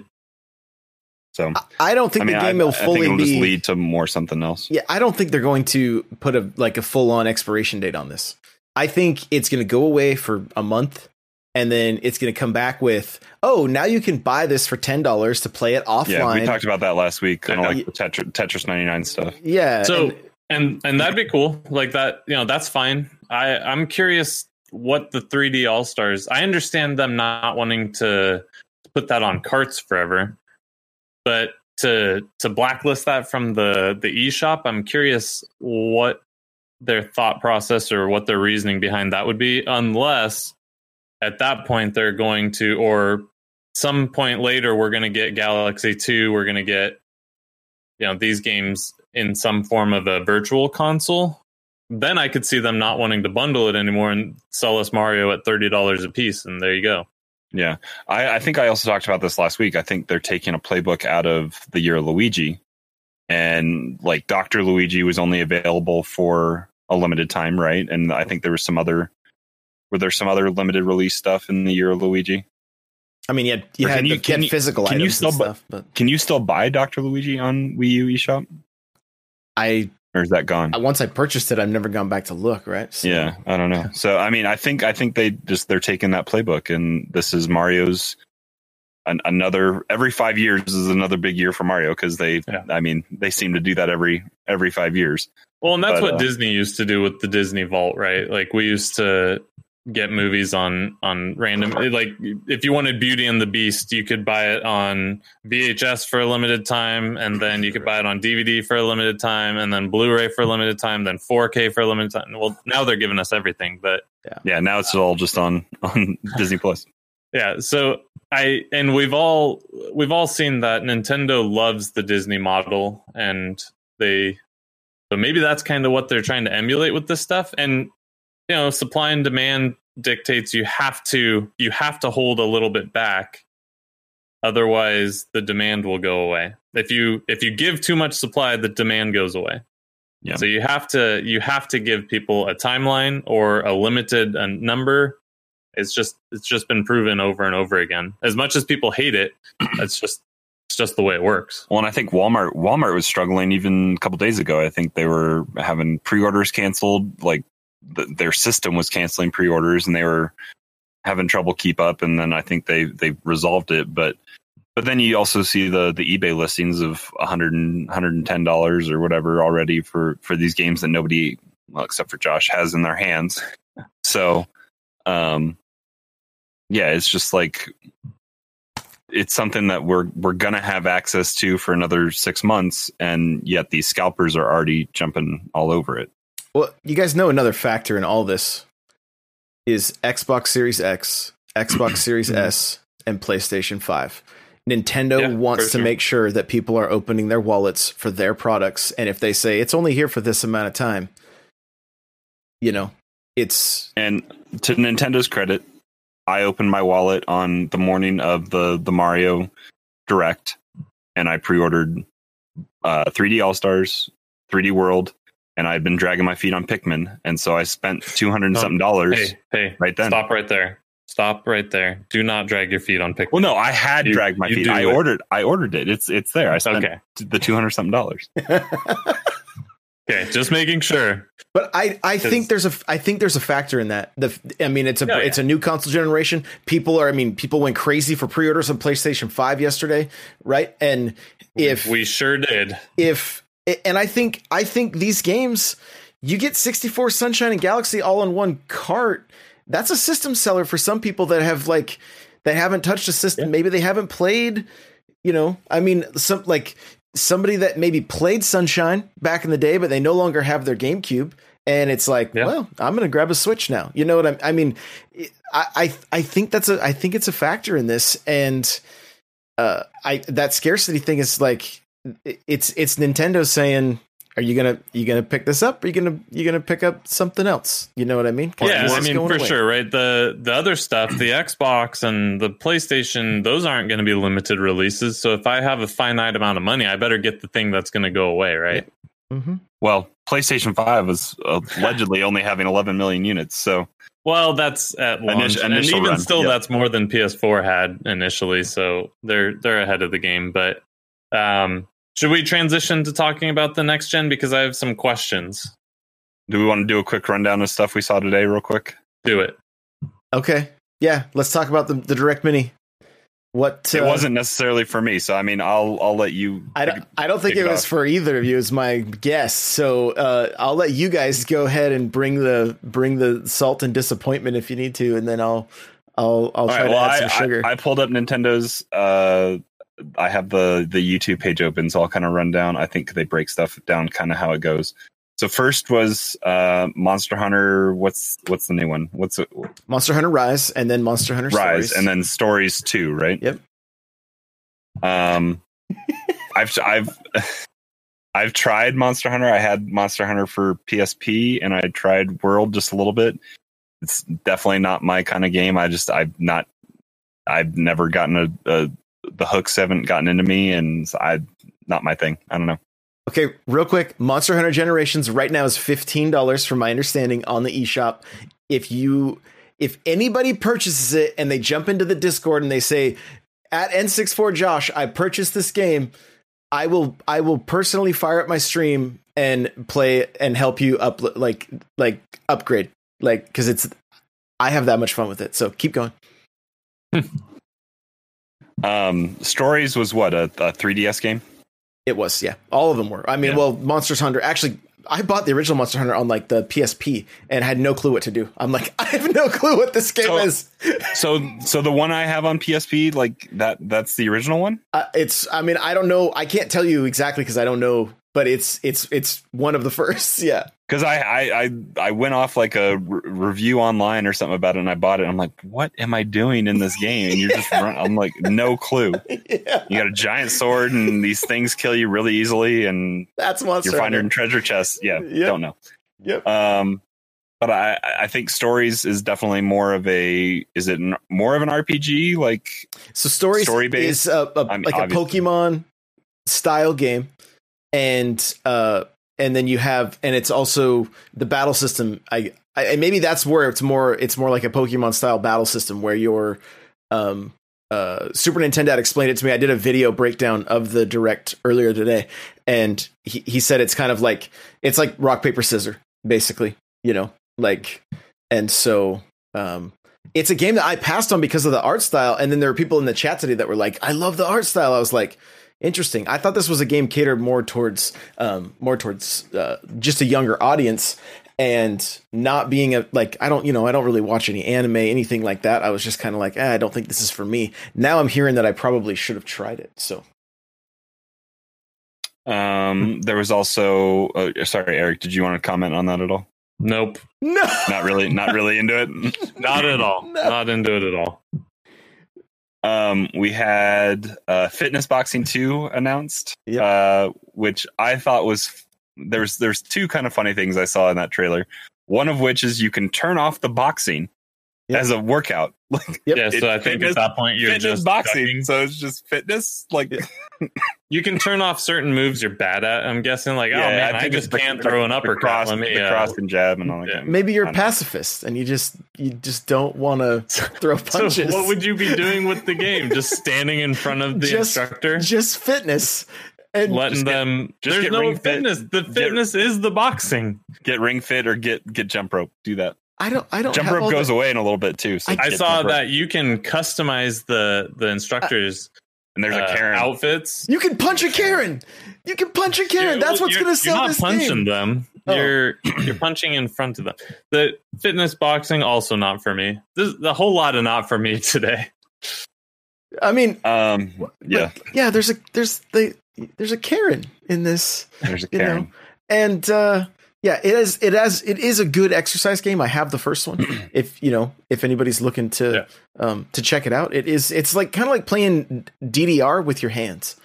So I don't think the game will fully just lead to more something else. Yeah, I don't think they're going to put a full-on expiration date on this. I think it's going to go away for a month, and then it's going to come back with, oh, now you can buy this for $10 to play it offline. Yeah, we talked about that last week, kind of like the Tetris 99 stuff. Yeah. So and that'd be cool. Like that, you know, that's fine. I'm curious what the 3D All-Stars. I understand them not wanting to put that on carts forever, but to blacklist that from the eShop, I'm curious what their thought process or what their reasoning behind that would be, unless at that point they're going to, or some point later, we're going to get Galaxy 2, we're going to get, you know, these games in some form of a virtual console. Then I could see them not wanting to bundle it anymore and sell us Mario at $30 a piece, and there you go. Yeah, I think I also talked about this last week. I think they're taking a playbook out of the Year of Luigi, and like Dr. Luigi was only available for a limited time, right? And I think there was some other limited release stuff in the Year of Luigi. I mean, you had physical items and stuff, but can you still buy Dr. Luigi on Wii U eShop? I Or is that gone? Once I purchased it, I've never gone back to look, right? So. Yeah, I don't know. So, I mean, I think they're taking that playbook, and this is Mario's another. Every 5 years is another big year for Mario because they seem to do that every 5 years. Well, and that's what Disney used to do with the Disney Vault, right? Like we used to get movies on random. Like if you wanted Beauty and the Beast, you could buy it on VHS for a limited time, and then you could buy it on DVD for a limited time, and then Blu-ray for a limited time, then 4K for a limited time. Well, now they're giving us everything, but yeah, now it's all just on Disney Plus. Yeah, so we've all seen that Nintendo loves the Disney model, and so maybe that's kind of what they're trying to emulate with this stuff. And you know, supply and demand dictates you have to hold a little bit back, otherwise the demand will go away. If you give too much supply, the demand goes away. Yeah. So you have to give people a timeline or a limited number. It's just been proven over and over again. As much as people hate it, it's just the way it works. Well, and I think Walmart was struggling even a couple days ago. I think they were having pre-orders canceled, like. Their system was canceling pre-orders, and they were having trouble keep up. And then I think they resolved it, but then you also see the eBay listings of $110 or whatever already for these games that nobody, well, except for Josh, has in their hands. So, it's just like it's something that we're gonna have access to for another 6 months, and yet these scalpers are already jumping all over it. Well, you guys know another factor in all this is Xbox Series X, Xbox Series S, and PlayStation 5. Nintendo wants to make sure that people are opening their wallets for their products, and if they say it's only here for this amount of time, you know, it's... And to Nintendo's credit, I opened my wallet on the morning of the Mario Direct, and I pre-ordered 3D All-Stars, 3D World, and I'd been dragging my feet on Pikmin, and so I spent $200 and something hey, right then. Stop right there. Do not drag your feet on Pikmin. Well, no, I had dragged my feet. I ordered it. It's there. I spent the $200 and something. Okay, just making sure. But I think there's a factor in that. It's a new console generation. People went crazy for pre-orders on PlayStation 5 yesterday, right? And if we sure did. And I think these games, you get 64, Sunshine, and Galaxy all in one cart. That's a system seller for some people that haven't touched a system. Yeah. Maybe they haven't played, somebody that maybe played Sunshine back in the day, but they no longer have their GameCube. And it's like, well, I'm going to grab a Switch now. You know what I mean? I think it's a factor in this. And that scarcity thing is like, it's Nintendo saying, are you gonna pick this up? Or are you gonna pick up something else? You know what I mean? Yeah, I mean, for sure, right? The other stuff, the Xbox and the PlayStation, those aren't going to be limited releases. So if I have a finite amount of money, I better get the thing that's going to go away, right? Yeah. Mm-hmm. Well, PlayStation 5 was allegedly only having 11 million units, so. Well, that's at launch, and that's more than PS4 had initially. So they're ahead of the game, but. Should we transition to talking about the next gen? Because I have some questions. Do we want to do a quick rundown of stuff we saw today real quick? Do it. Okay. Yeah. Let's talk about the Direct Mini. What? It wasn't necessarily for me. So, I mean, I'll let you. I don't think it was for either of you is my guess. So I'll let you guys go ahead and bring the salt and disappointment if you need to. And then I'll try to add some sugar. I pulled up Nintendo's, I have the YouTube page open, so I'll kind of run down. I think they break stuff down kind of how it goes. So first was Monster Hunter. What's the new one? Monster Hunter Rise, and then Monster Hunter Rise, Stories. And then Stories 2, right? Yep. I've tried Monster Hunter. I had Monster Hunter for PSP, and I tried World just a little bit. It's definitely not my kind of game. I've never gotten the hooks haven't gotten into me, and not my thing. I don't know. Okay, real quick, Monster Hunter Generations right now is $15 from my understanding on the eShop. If anybody purchases it and they jump into the Discord and they say at N64 Josh, I purchased this game, I will personally fire up my stream and play and help you up like upgrade, like, because it's, I have that much fun with it. So keep going. Stories was what, a 3DS game? It was, yeah. All of them were. I mean, yeah. Well, Monster Hunter. Actually, I bought the original Monster Hunter on like the PSP and had no clue what to do. I'm like, I have no clue what this game is. So the one I have on PSP, like that's the original one. It's, I mean, I don't know. I can't tell you exactly because I don't know. But it's one of the first. Yeah. Because I went off like a review online or something about it, and I bought it. And I'm like, what am I doing in this game? And you're just I'm like, no clue. Yeah. You got a giant sword, and these things kill you really easily, and that's Monster Hunter. You're finding treasure chests. Yeah, yep. Don't know. Yep. But I think Stories is definitely more of a, is it more of an RPG, like, so Stories is I mean, like obviously. A Pokemon style game. And then you have, and it's also the battle system. I and maybe that's where it's more like a Pokemon style battle system where your Super Nintendo had explained it to me. I did a video breakdown of the direct earlier today, and he said it's kind of like, it's like rock, paper, scissors, basically, you know, like, and so it's a game that I passed on because of the art style. And then there were people in the chat today that were like, I love the art style. I was like, interesting. I thought this was a game catered more towards just a younger audience, and not being a, like, I don't really watch any anime, anything like that. I was just kind of like, I don't think this is for me. Now I'm hearing that I probably should have tried it. So. There was also, sorry, Eric, did you want to comment on that at all? Nope. No, not really into it. Not at all. No. Not into it at all. We had Fitness Boxing 2 announced, yep. Which I thought was, there's two kind of funny things I saw in that trailer. One of which is you can turn off the boxing, yep, as a workout. Like, yep. Yeah, so I think fitness, at that point you're just boxing, ducking. So it's just fitness. Like, yeah. You can turn off certain moves you're bad at. I'm guessing, like, yeah, oh man, I just can't throw an uppercut, cross and jab and all that. Yeah. Kind of, maybe you're a pacifist and you just don't want to throw punches. So what would you be doing with the game? Just standing in front of the instructor? Just fitness. And letting them. There's no fitness. The fitness is the boxing. Get ring fit or get jump rope. Do that. I don't jump rope goes away in a little bit too. So I saw that you can customize the instructors and there's a Karen outfits. You can punch a Karen. That's what's going to sell this game. You're not punching them. Oh. You're punching in front of them. The fitness boxing also not for me. There's a whole lot of not for me today. I mean, yeah. Yeah, there's a Karen in this. There's a Karen. You know? And yeah, it is a good exercise game. I have the first one. If anybody's looking to check it out, it's like kind of like playing DDR with your hands.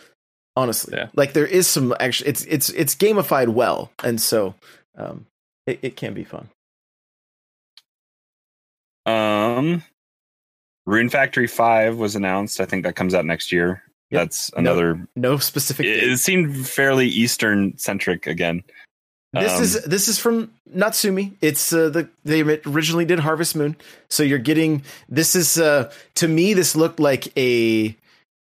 Honestly, yeah. Like there is some actually, it's gamified well, and so it can be fun. Rune Factory 5 was announced. I think that comes out next year. Yep. That's another no specific. It seemed fairly Eastern centric again. This is from Natsumi. It's they originally did Harvest Moon, so you're getting this is to me this looked like a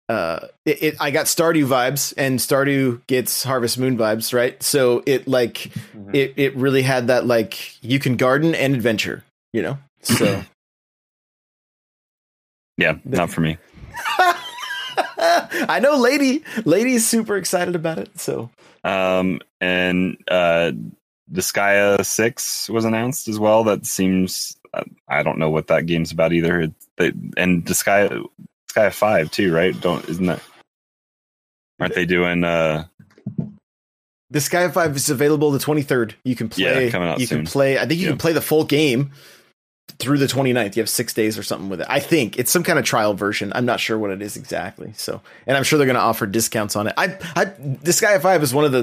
I got Stardew vibes, and Stardew gets Harvest Moon vibes, right? So it like it really had that like you can garden and adventure, you know. So yeah, not for me. I know Lady's super excited about it, so. And Disgaea 6 was announced as well. That seems, I don't know what that game's about either. And Disgaea 5 too, right? Aren't they doing? Disgaea 5 is available the 23rd. You can play. Yeah, coming out soon. I think you can play the full game through the 29th. You have 6 days or something with it. I think it's some kind of trial version. I'm not sure what it is exactly. So, and I'm sure they're going to offer discounts on it. Disgaea 5 is one of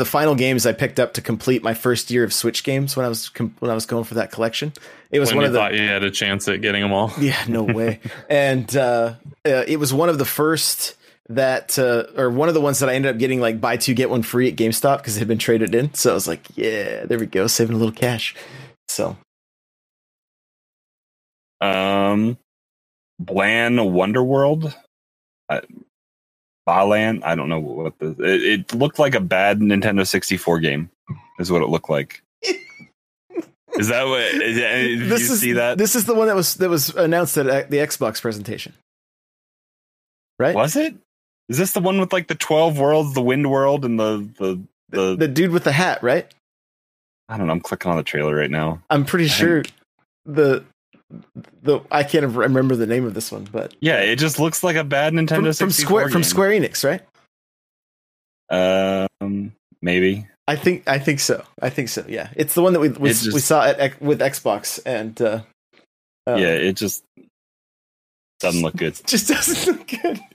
the final games I picked up to complete my first year of Switch games when I was going for that collection. It was one of the. Thought you had a chance at getting them all. Yeah, no way. And it was one of the first that or one of the ones that I ended up getting like buy two get one free at GameStop because it had been traded in. So I was like, yeah, there we go, saving a little cash. So. Balan Wonderworld, I don't know what it looked like a bad Nintendo 64 game. is what it looked like. Is that what? Did you see that? This is the one that was announced at the Xbox presentation. Right? Was it? Is this the one with like the 12 worlds, the wind world, and the dude with the hat? Right? I don't know. I'm clicking on the trailer right now. I'm pretty sure I can't remember the name of this one, but yeah, it just looks like a bad Nintendo 64 game. From Square Enix, right? Maybe. I think so. Yeah, it's the one that we saw with Xbox, and it just doesn't look good. Just doesn't look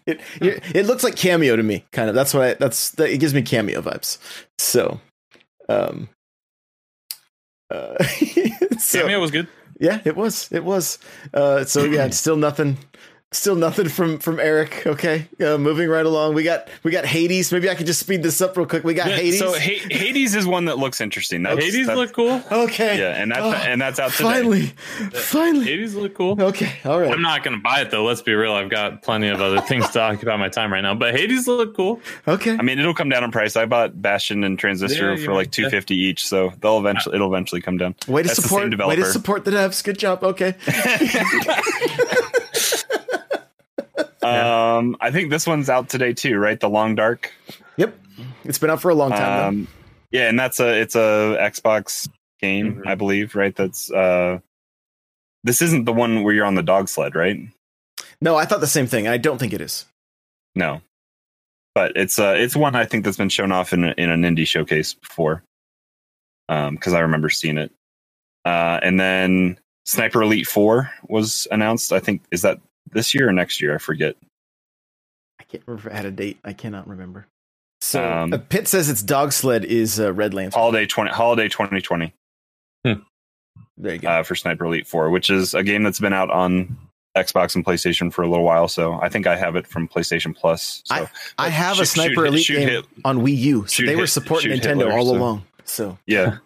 good. It looks like Cameo to me, kind of. That's what it gives me Cameo vibes. So, Cameo was good. Yeah, it was. So still nothing from Eric. Okay, moving right along. We got Hades. Maybe I could just speed this up real quick. Hades. So Hades is one that looks interesting. Hades looked cool. Okay. Yeah, and that's out today. Finally. Hades looked cool. Okay. All right. I'm not gonna buy it though. Let's be real. I've got plenty of other things to occupy my time right now. But Hades looked cool. Okay. I mean, it'll come down in price. I bought Bastion and Transistor for like $2.50 each, so it'll eventually come down. Way to support the devs. Good job. Okay. Yeah. I think this one's out today too, right? The Long Dark. Yep, it's been out for a long time. Yeah, and it's a Xbox game, mm-hmm. I believe. Right? That's this isn't the one where you're on the dog sled, right? No, I thought the same thing. I don't think it is. No, but it's one I think that's been shown off in an indie showcase before, because I remember seeing it. And then Sniper Elite 4 was announced. I think is that. This year or next year, I forget. I can't remember. I had a date. I cannot remember. So Pitt says its dog sled is Red Lantern. Holiday 2020. Hmm. There you go. For Sniper Elite 4, which is a game that's been out on Xbox and PlayStation for a little while. So I think I have it from PlayStation Plus. So I have a Sniper Elite game on Wii U. So they were supporting Nintendo along. So yeah.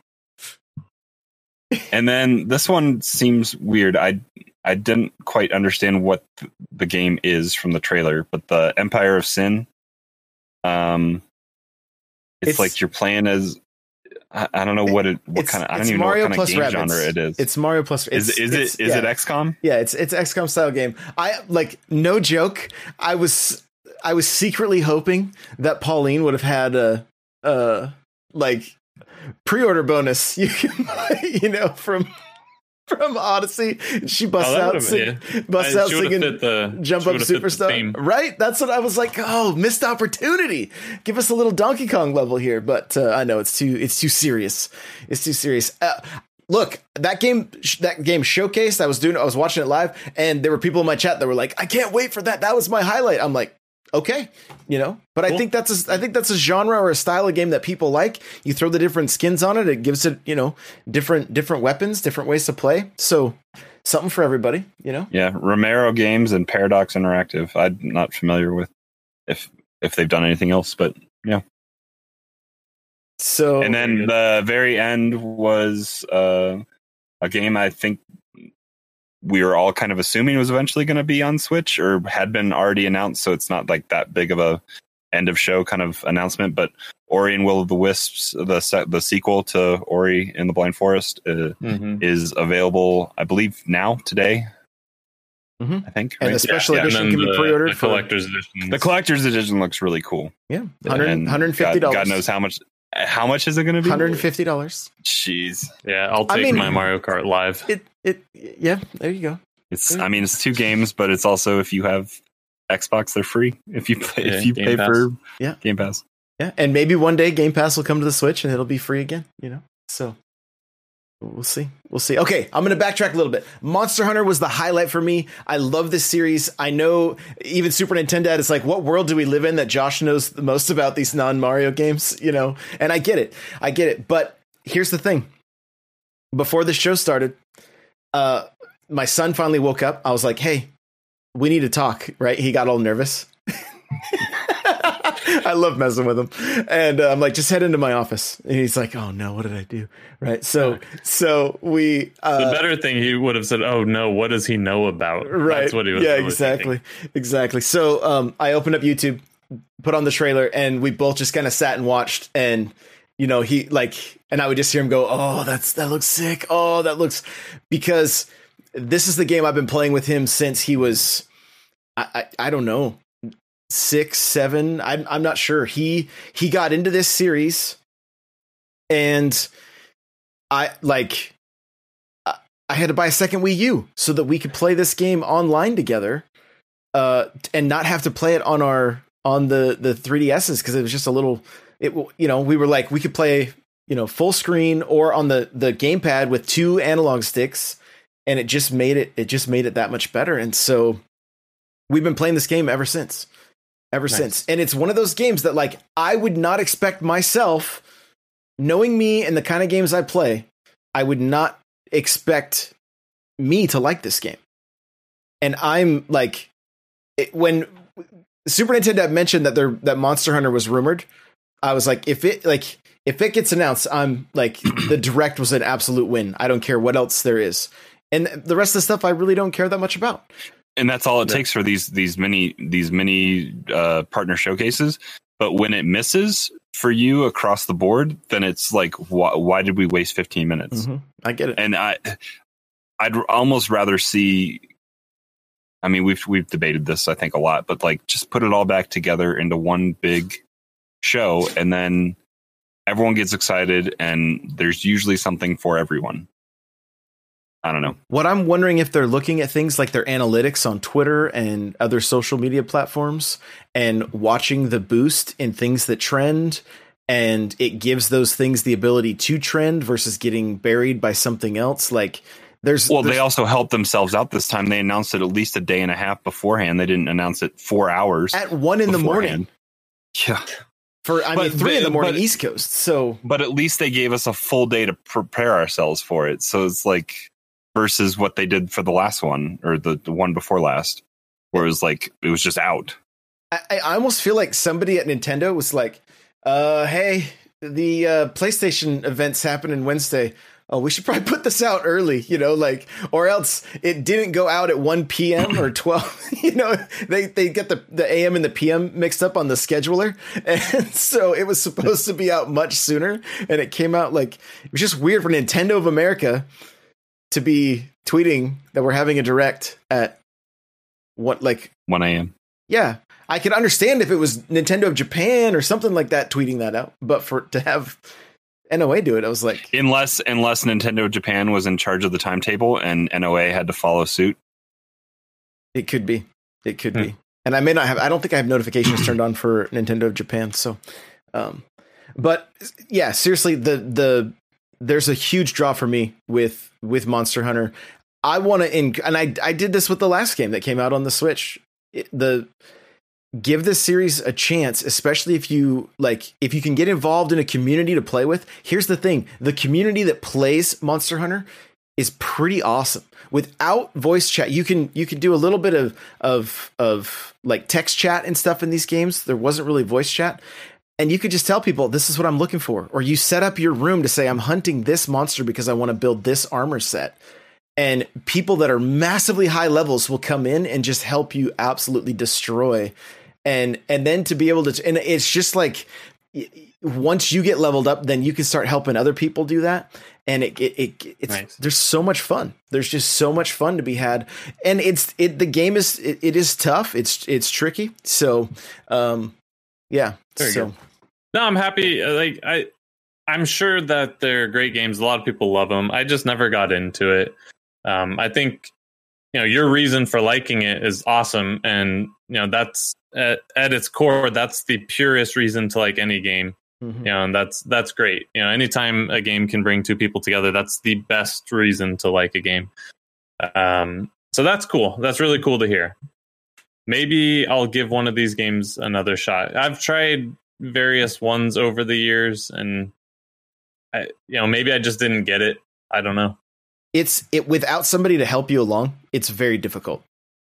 And then this one seems weird. I didn't quite understand what the game is from the trailer, but the Empire of Sin, it's like you're playing as I don't know what kind of I don't even Mario know what kind of game rabbits. Genre it is. It's Mario plus. Is it XCOM? Yeah, it's XCOM style game. I like no joke. I was secretly hoping that Pauline would have had a like pre-order bonus. You can buy, from Odyssey, she busts out singing Jump Up Superstar. Right? That's what I was like, oh, missed opportunity. Give us a little Donkey Kong level here, but I know it's too serious. It's too serious. Look, that game showcased. I was watching it live, and there were people in my chat that were like, I can't wait for that. That was my highlight. I'm like, okay, but cool. I think that's a genre or a style of game that people like. You throw the different skins on it. It gives it, different weapons, different ways to play. So something for everybody, Yeah. Romero Games and Paradox Interactive. I'm not familiar with if they've done anything else, but yeah. So, and then the very end was a game I think we were all kind of assuming was eventually going to be on Switch or had been already announced. So it's not like that big of a end of show kind of announcement, but Ori and Will of the Wisps, the sequel to Ori in the Blind Forest is available, I believe now today, I think. Right? And the special edition can be pre-ordered. The collector's edition looks really cool. Yeah. $150. God knows how much. How much is it going to be? $150. Jeez. Yeah, I'll take my Mario Kart Live. There you go. It's two games, but it's also if you have Xbox, they're free. If you pay for Game Pass. Yeah, and maybe one day Game Pass will come to the Switch and it'll be free again. So we'll see. Okay, I'm going to backtrack a little bit. Monster Hunter was the highlight for me. I love this series. I know even Super Nintendo is like, what world do we live in that Josh knows the most about these non-Mario games? And I get it. But here's the thing. Before the show started, my son finally woke up. I was like, hey, we need to talk, right? He got all nervous. I love messing with him. And I'm like, just head into my office. And he's like, oh no, what did I do? Right. So we, the better thing he would have said, oh no, what does he know about? Right. That's what he was. Yeah, exactly. Thinking. Exactly. So, I opened up YouTube, put on the trailer, and we both just kind of sat and watched, and you know, he like, and I would just hear him go, oh, that looks sick. Oh, that looks, because this is the game I've been playing with him since he was, I don't know, 6, 7. I'm not sure. He got into this series, and I had to buy a second Wii U so that we could play this game online together, and not have to play it on the 3DSs, because it was just a little, it, you know, we were like, we could play, you know, full screen or on the gamepad with 2 analog sticks, and it just made it that much better. And so we've been playing this game ever since. And it's one of those games that, like, I would not expect myself, knowing me and the kind of games I play, I would not expect me to like this game. And I'm like, when Super Nintendo mentioned that Monster Hunter was rumored, I was like, if it gets announced, I'm like, the Direct was an absolute win. I don't care what else there is. And the rest of the stuff I really don't care that much about. And that's all it takes for these mini partner showcases. But when it misses for you across the board, then it's like, why did we waste 15 minutes? Mm-hmm. I get it. And I'd almost rather see. I mean, we've debated this, I think, a lot, but like, just put it all back together into one big show, and then everyone gets excited, and there's usually something for everyone. I don't know. What I'm wondering, if they're looking at things like their analytics on Twitter and other social media platforms, and watching the boost in things that trend, and it gives those things the ability to trend versus getting buried by something else. Like, they also helped themselves out this time. They announced it at least a day and a half beforehand. They didn't announce it 4 hours at 1 a.m. Yeah. But 3 a.m. East Coast. So, but at least they gave us a full day to prepare ourselves for it. So it's like, versus what they did for the last one, or the one before last, where it was like, it was just out. I almost feel like somebody at Nintendo was like, hey, the PlayStation event's happening Wednesday. Oh, we should probably put this out early, you know, like, or else it didn't go out at 1 p.m. or 12. You know, they get the a.m. and the p.m. mixed up on the scheduler. And so it was supposed to be out much sooner, and it came out like, it was just weird for Nintendo of America to be tweeting that we're having a Direct at what, like 1 a.m. Yeah, I could understand if it was Nintendo of Japan or something like that tweeting that out, but to have NOA do it, I was like, unless Nintendo of Japan was in charge of the timetable and NOA had to follow suit, it could be. And I may not have. I don't think I have notifications turned on for Nintendo of Japan. So, but yeah, seriously, there's a huge draw for me with Monster Hunter. I want to, and I did this with the last game that came out on the Switch. Give this series a chance, especially if you can get involved in a community to play with. Here's the thing: the community that plays Monster Hunter is pretty awesome. Without voice chat, you can do a little bit of like text chat and stuff in these games. There wasn't really voice chat. And you could just tell people, this is what I'm looking for. Or you set up your room to say, I'm hunting this monster because I want to build this armor set. And people that are massively high levels will come in and just help you absolutely destroy. And then to be able to, and it's just like, once you get leveled up, then you can start helping other people do that. And it's right. There's so much fun. There's just so much fun to be had. And the game is tough. It's tricky. So, yeah. So. No, I'm happy. Like I'm sure that they're great games. A lot of people love them. I just never got into it. I think, you know, your reason for liking it is awesome, and you know that's at its core, that's the purest reason to like any game. Mm-hmm. You know, and that's great. You know, anytime a game can bring two people together, that's the best reason to like a game. So that's cool. That's really cool to hear. Maybe I'll give one of these games another shot. I've tried various ones over the years, and I, you know, maybe I just didn't get it. I don't know. It's without somebody to help you along, it's very difficult,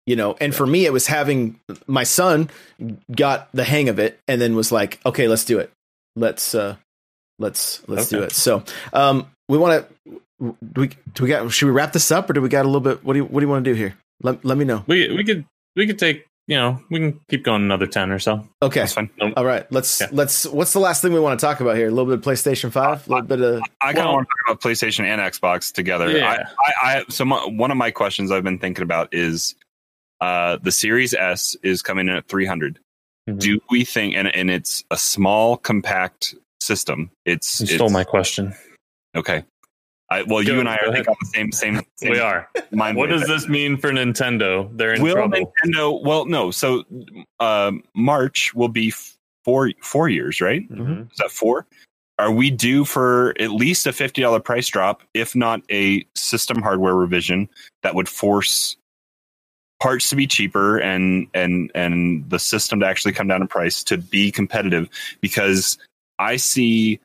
you know. And for me, it was having my son got the hang of it, and then was like, "Okay, let's do it. Let's do it." So, we want to. Should we wrap this up, or do we got a little bit? What do you want to do here? Let me know. We could. We could take you know, we can keep going another 10 or so. Okay. That's fine. All right. Let's what's the last thing we want to talk about here? A little bit of PlayStation 5, a little bit of... I kind of want to talk about PlayStation and Xbox together. Yeah. One of my questions I've been thinking about is the Series S is coming in at 300. Mm-hmm. Do we think... And it's a small, compact system. You stole my question. Okay. You and I are on the same. We are. What does this mean for Nintendo? They're in trouble. Nintendo? Well, no. So March will be four years, right? Mm-hmm. Is that four? Are we due for at least a $50 price drop, if not a system hardware revision that would force parts to be cheaper and the system to actually come down in price to be competitive? Because I see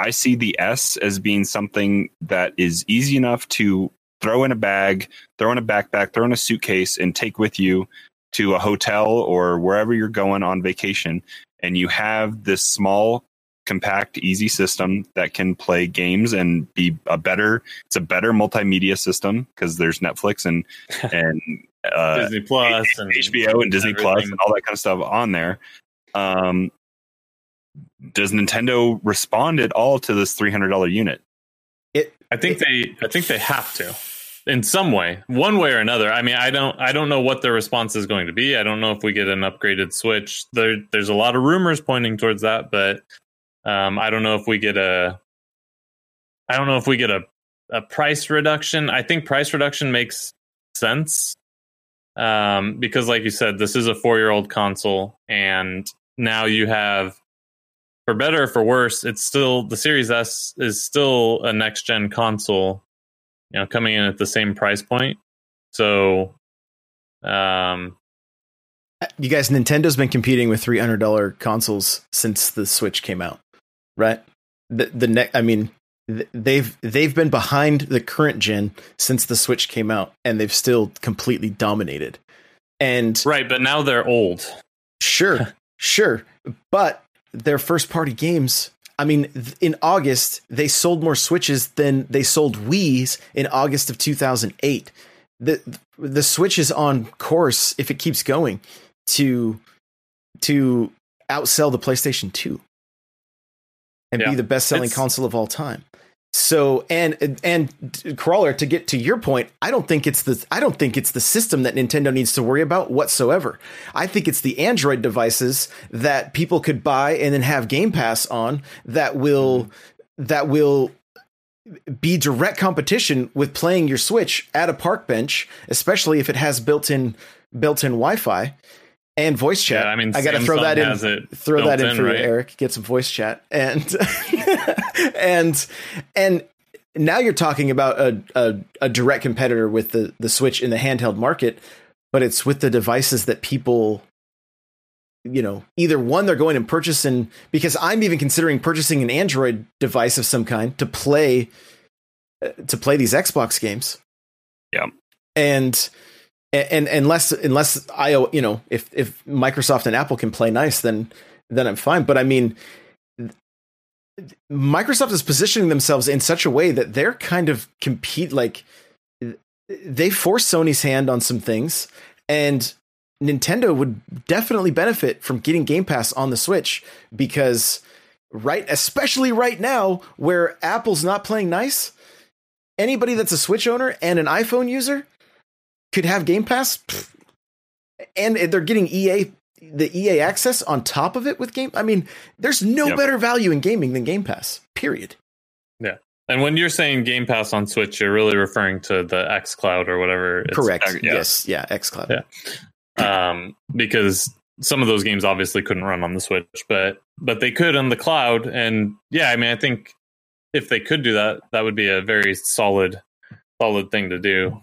the S as being something that is easy enough to throw in a bag, throw in a backpack, throw in a suitcase, and take with you to a hotel or wherever you're going on vacation. And you have this small, compact, easy system that can play games and be a better multimedia system because there's Netflix and Disney Plus and HBO and Disney Plus and all that kind of stuff on there. Does Nintendo respond at all to this $300 unit? I think they have to in some way, one way or another. I mean, I don't know what their response is going to be. I don't know if we get an upgraded Switch. There's a lot of rumors pointing towards that, but I don't know if we get a price reduction. I think price reduction makes sense because, like you said, this is a 4-year-old console, and now you have. For better or for worse, it's still the Series S is still a next-gen console, you know, coming in at the same price point. So, you guys, Nintendo's been competing with $300 consoles since the Switch came out, right? They've been behind the current gen since the Switch came out, and they've still completely dominated. And right, but now they're old. Sure, but. Their first party games. I mean, in August, they sold more Switches than they sold Wii's in August of 2008. The Switch is on course, if it keeps going, to outsell the PlayStation 2 and be the best selling console of all time. So and Crawler, to get to your point, I don't think it's the system that Nintendo needs to worry about whatsoever. I think it's the Android devices that people could buy and then have Game Pass on that will be direct competition with playing your Switch at a park bench, especially if it has built-in Wi-Fi and voice chat. Yeah, I mean, I got to throw that in. Throw that in for you, Eric. Get some voice chat and now you're talking about a direct competitor with the Switch in the handheld market, but it's with the devices that people, you know, either one they're going and purchasing, because I'm even considering purchasing an Android device of some kind to play these Xbox games. Yeah, and unless I, you know, if Microsoft and Apple can play nice, then I'm fine. But I mean, Microsoft is positioning themselves in such a way that they're kind of compete, like they force Sony's hand on some things, and Nintendo would definitely benefit from getting Game Pass on the Switch, because especially right now where Apple's not playing nice, anybody that's a Switch owner and an iPhone user could have Game Pass, and they're getting the EA access on top of it with game. I mean, there's no better value in gaming than Game Pass, period. Yeah. And when you're saying Game Pass on Switch, you're really referring to the xCloud or whatever. Correct. Yes. Yeah. xCloud. Yeah. Because some of those games obviously couldn't run on the Switch, but they could on the cloud. And yeah, I mean, I think if they could do that, that would be a very solid thing to do.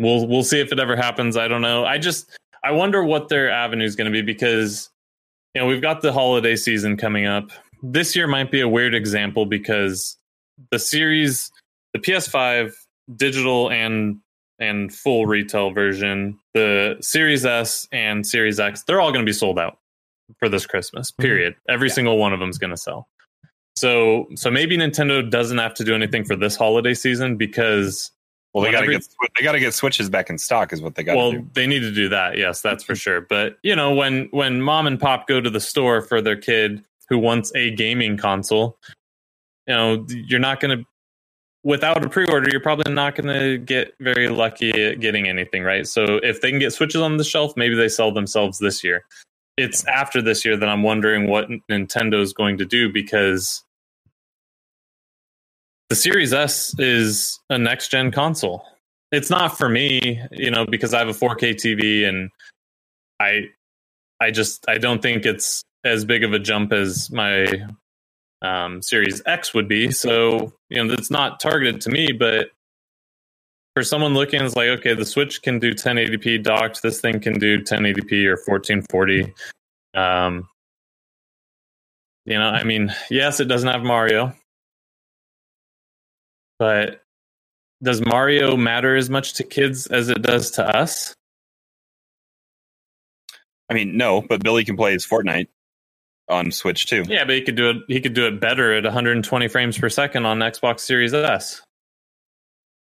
We'll see if it ever happens. I don't know. I wonder what their avenue is going to be, because, you know, we've got the holiday season coming up. This year might be a weird example because the PS5 digital and full retail version, the Series S and Series X, they're all going to be sold out for this Christmas, period. Mm-hmm. Every single one of them is going to sell. So maybe Nintendo doesn't have to do anything for this holiday season because Well, they got to get Switches back in stock is what they got to do. Well, they need to do that. Yes, that's for sure. But, you know, when mom and pop go to the store for their kid who wants a gaming console, you know, you're not going to, without a pre-order, you're probably not going to get very lucky at getting anything, right? So if they can get Switches on the shelf, maybe they sell themselves this year. It's after this year that I'm wondering what Nintendo's going to do, because the Series S is a next-gen console. It's not for me, you know, because I have a 4K TV, and I just don't think it's as big of a jump as my Series X would be. So, you know, it's not targeted to me, but for someone looking, it's like, okay, the Switch can do 1080p docked. This thing can do 1080p or 1440. You know, I mean, yes, it doesn't have Mario. But does Mario matter as much to kids as it does to us? I mean, no, but Billy can play his Fortnite on Switch too. Yeah, but he could do it better at 120 frames per second on Xbox Series S.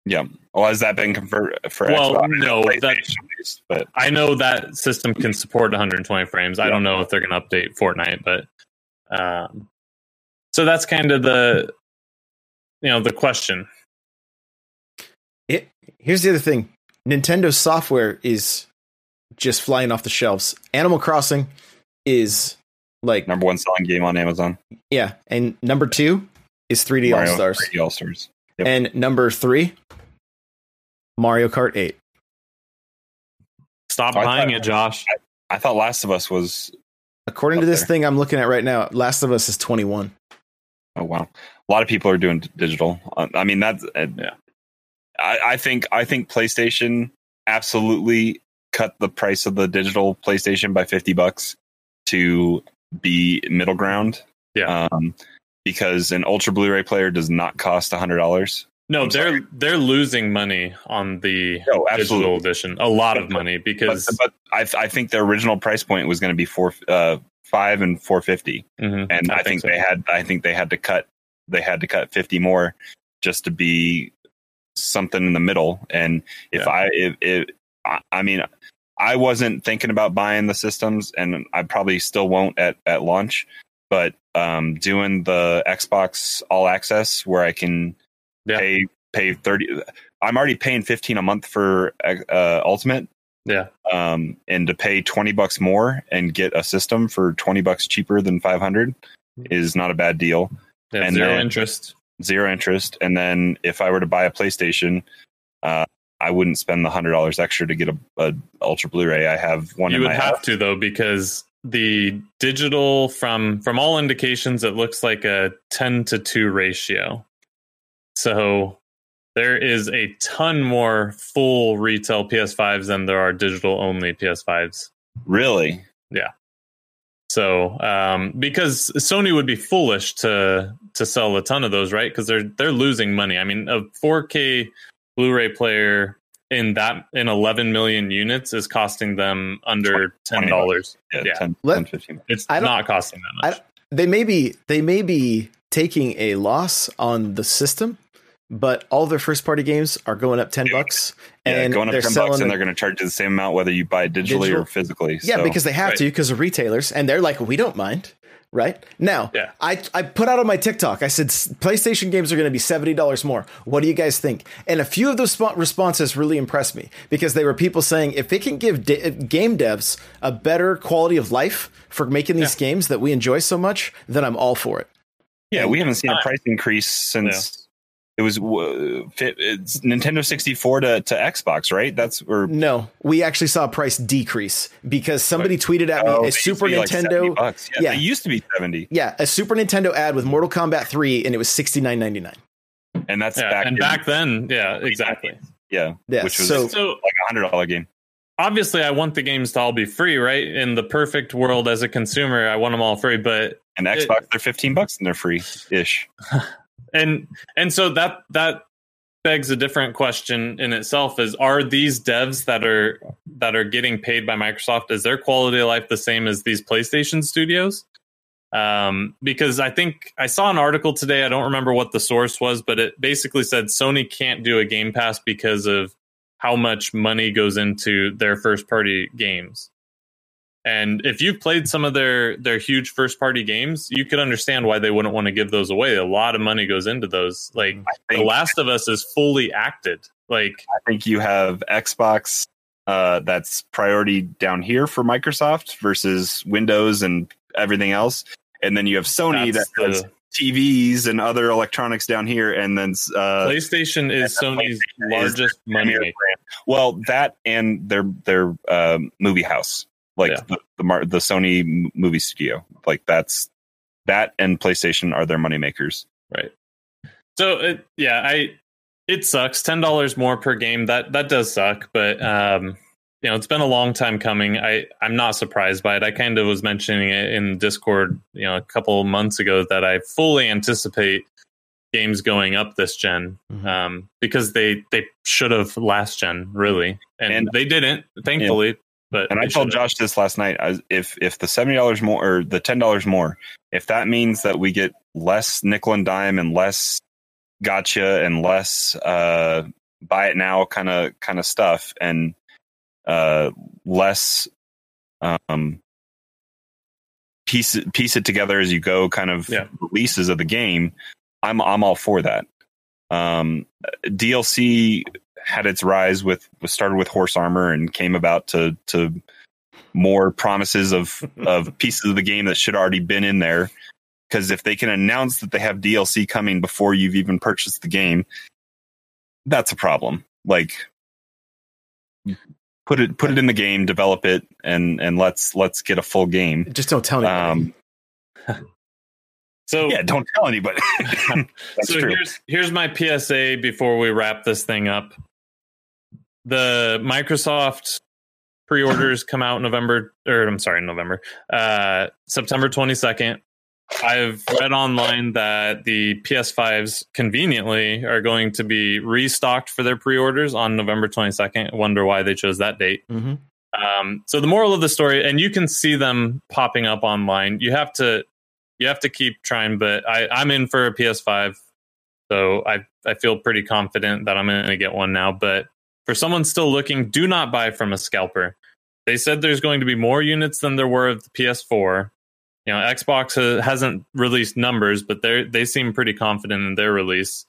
Yeah. Well, has that been confirmed for Xbox? No, but I know that system can support 120 frames. Yeah. I don't know if they're going to update Fortnite, but so that's kind of the the question. Here's the other thing. Nintendo's software is just flying off the shelves. Animal Crossing is like number one selling game on Amazon. Yeah. And number two is 3D All-Stars. 3D All-Stars. Yep. And number three, Mario Kart 8. Stop buying it, Josh. I thought Last of Us was... According to this thing I'm looking at right now, Last of Us is 21. Oh, wow. A lot of people are doing digital. I mean, that's... yeah. I think PlayStation absolutely cut the price of the digital PlayStation by $50 to be middle ground. Yeah. Because an Ultra Blu-ray player does not cost $100. No, they're losing money on the digital edition. A lot of money, because... But I think their original price point was going to be $5 and $4.50. Mm-hmm. And I think so. They had to cut $50 more just to be something in the middle. And I wasn't thinking about buying the systems, and I probably still won't at launch, but doing the Xbox All Access where I can pay $30, I'm already paying $15 a month for Ultimate. Yeah. And to pay $20 more and get a system for $20 cheaper than $500 is not a bad deal. Yeah, and zero interest. And then if I were to buy a PlayStation, I wouldn't spend the $100 extra to get a Ultra Blu-ray. I have one. You would have to, though, because the digital, from all indications, it looks like a 10-2 ratio. So there is a ton more full retail PS5s than there are digital only PS5s. Really? Yeah. So, because Sony would be foolish to sell a ton of those, right? Because they're losing money. I mean, a 4K Blu-ray player in 11 million units is costing them under $10. Yeah, 10, 15. It's not costing that much. They may be taking a loss on the system, but all their first-party games are going up $10, and going up $10, and they're going to charge you the same amount whether you buy it digitally or physically. Yeah, so. Because they have to, because of retailers, and they're like, we don't mind, right? Now, I put out on my TikTok, I said, PlayStation games are going to be $70 more. What do you guys think? And a few of those responses really impressed me, because they were people saying, if it can give game devs a better quality of life for making these games that we enjoy so much, then I'm all for it. Yeah, and we haven't seen a price increase since... It was Nintendo 64 to Xbox, right? No, we actually saw a price decrease because somebody tweeted at me a Super Nintendo. Like $70. Yeah, it used to be $70. Yeah, a Super Nintendo ad with Mortal Kombat 3, and it was $69.99. And that's back then. Yeah, exactly. Yeah. Which was like a $100 game. Obviously, I want the games to all be free, right? In the perfect world, as a consumer, I want them all free. But and Xbox, they're $15 and they're free ish. And so that begs a different question in itself: is are these devs that are getting paid by Microsoft, is their quality of life the same as these PlayStation studios? Because I think I saw an article today. I don't remember what the source was, but it basically said Sony can't do a Game Pass because of how much money goes into their first party games. And if you've played some of their huge first party games, you could understand why they wouldn't want to give those away. A lot of money goes into those. Like The Last of Us is fully acted. Like I think you have Xbox that's priority down here for Microsoft versus Windows and everything else. And then you have Sony that does TVs and other electronics down here. And then PlayStation is Sony's largest money maker. Well, that and their movie house. Like the Sony movie studio, like that and PlayStation are their money makers, right? So it sucks. $10 more per game, that does suck, but it's been a long time coming. I'm not surprised by it. I kind of was mentioning it in Discord, a couple months ago that I fully anticipate games going up this gen, because they should have last gen really, and they didn't, thankfully. Yeah. But I told Josh this last night, if the $70 more or the $10 more, if that means that we get less nickel and dime and less gotcha and less buy it now kind of stuff and less piece it together as you go kind of releases of the game, I'm all for that. DLC had its rise started with horse armor and came about to more promises of pieces of the game that should already been in there. Because if they can announce that they have DLC coming before you've even purchased the game, that's a problem. Like put it in the game, develop it, and let's get a full game. Just don't tell anybody. So yeah, don't tell anybody. So true. Here's my PSA before we wrap this thing up. The Microsoft pre-orders come out November. September 22nd. I've read online that the PS5s conveniently are going to be restocked for their pre-orders on November 22nd. I wonder why they chose that date. Mm-hmm. So the moral of the story, and you can see them popping up online. You have to keep trying, but I'm in for a PS5. So I feel pretty confident that I'm going to get one now, but for someone still looking, do not buy from a scalper. They said there's going to be more units than there were of the PS4. Xbox hasn't released numbers, but they seem pretty confident in their release.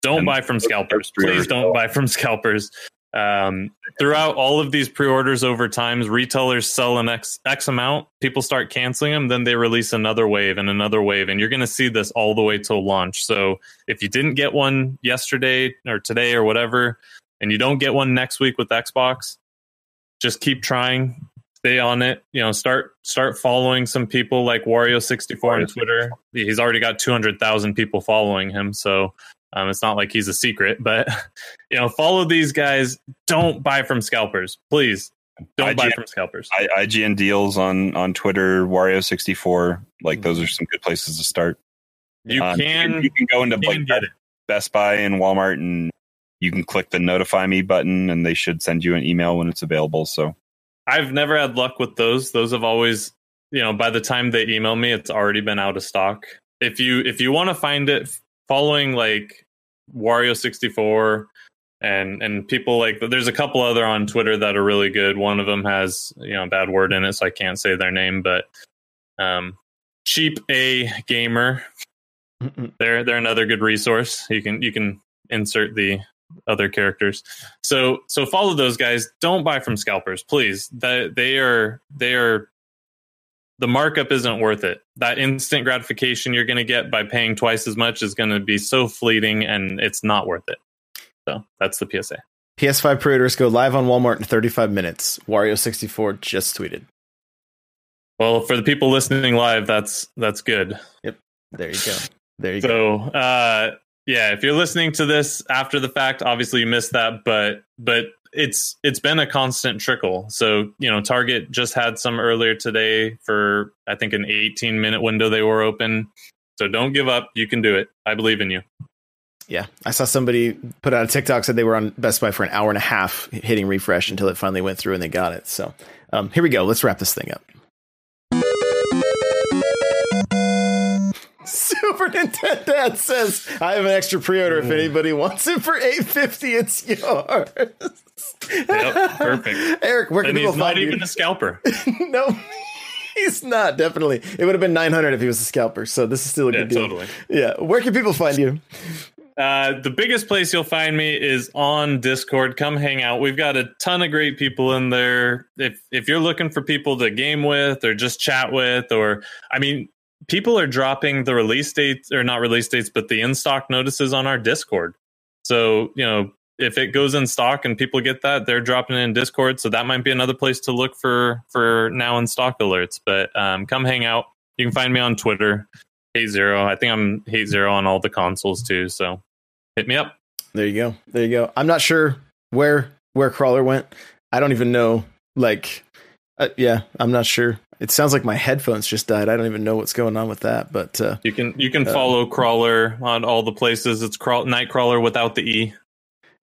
Don't buy from scalpers. Please don't buy from scalpers. Throughout all of these pre-orders over times, retailers sell an X amount. People start canceling them. Then they release another wave. And you're going to see this all the way till launch. So if you didn't get one yesterday or today or whatever, and you don't get one next week with Xbox, just keep trying. Stay on it. Start following some people like Wario64 on Twitter. He's already got 200,000 people following him. So it's not like he's a secret, but follow these guys. Don't buy from scalpers, please. Don't buy from scalpers. IGN deals on Twitter, Wario64. Like those are some good places to start. You can go into Best Buy and Walmart and. You can click the notify me button and they should send you an email when it's available. So I've never had luck with those. Those have always, by the time they email me, it's already been out of stock. If you want to find it, following like Wario64 and people like that, there's a couple other on Twitter that are really good. One of them has, a bad word in it, so I can't say their name, but Cheap A Gamer. They're another good resource. You can insert the other characters. So follow those guys. Don't buy from scalpers, please. They are the markup isn't worth it. That instant gratification you're going to get by paying twice as much is going to be so fleeting, and it's not worth it. So that's the PSA. PS5 pre-orders go live on Walmart in 35 minutes. Wario64 just tweeted. Well, for the people listening live, that's good. Yep. There you go. Yeah, if you're listening to this after the fact, obviously you missed that, but it's been a constant trickle. So, Target just had some earlier today for, I think, an 18-minute window they were open. So don't give up. You can do it. I believe in you. Yeah, I saw somebody put out a TikTok, said they were on Best Buy for an hour and a half, hitting refresh until it finally went through and they got it. So here we go. Let's wrap this thing up. over Nintendo and says, I have an extra pre-order. If anybody wants it for $8.50, it's yours. Yep, perfect. Eric, where can people find you? He's not even a scalper. No, he's not, definitely. It would have been $900 if he was a scalper, so this is still a good deal. Totally. Yeah, where can people find you? The biggest place you'll find me is on Discord. Come hang out. We've got a ton of great people in there. If you're looking for people to game with or just chat with, or I mean, people are dropping the release dates, or not release dates, but the in-stock notices on our Discord. So, you know, if it goes in stock and people get that, they're dropping it in Discord. So that might be another place to look for now in stock alerts. But come hang out. You can find me on Twitter. Hey0. I think I'm Hey0 on all the consoles too, so hit me up. There you go. There you go. I'm not sure where Crawler went. I don't even know. Like, yeah, I'm not sure. It sounds like my headphones just died. I don't even know what's going on with that. But you can follow Crawler on all the places. It's Nightcrawler without the E.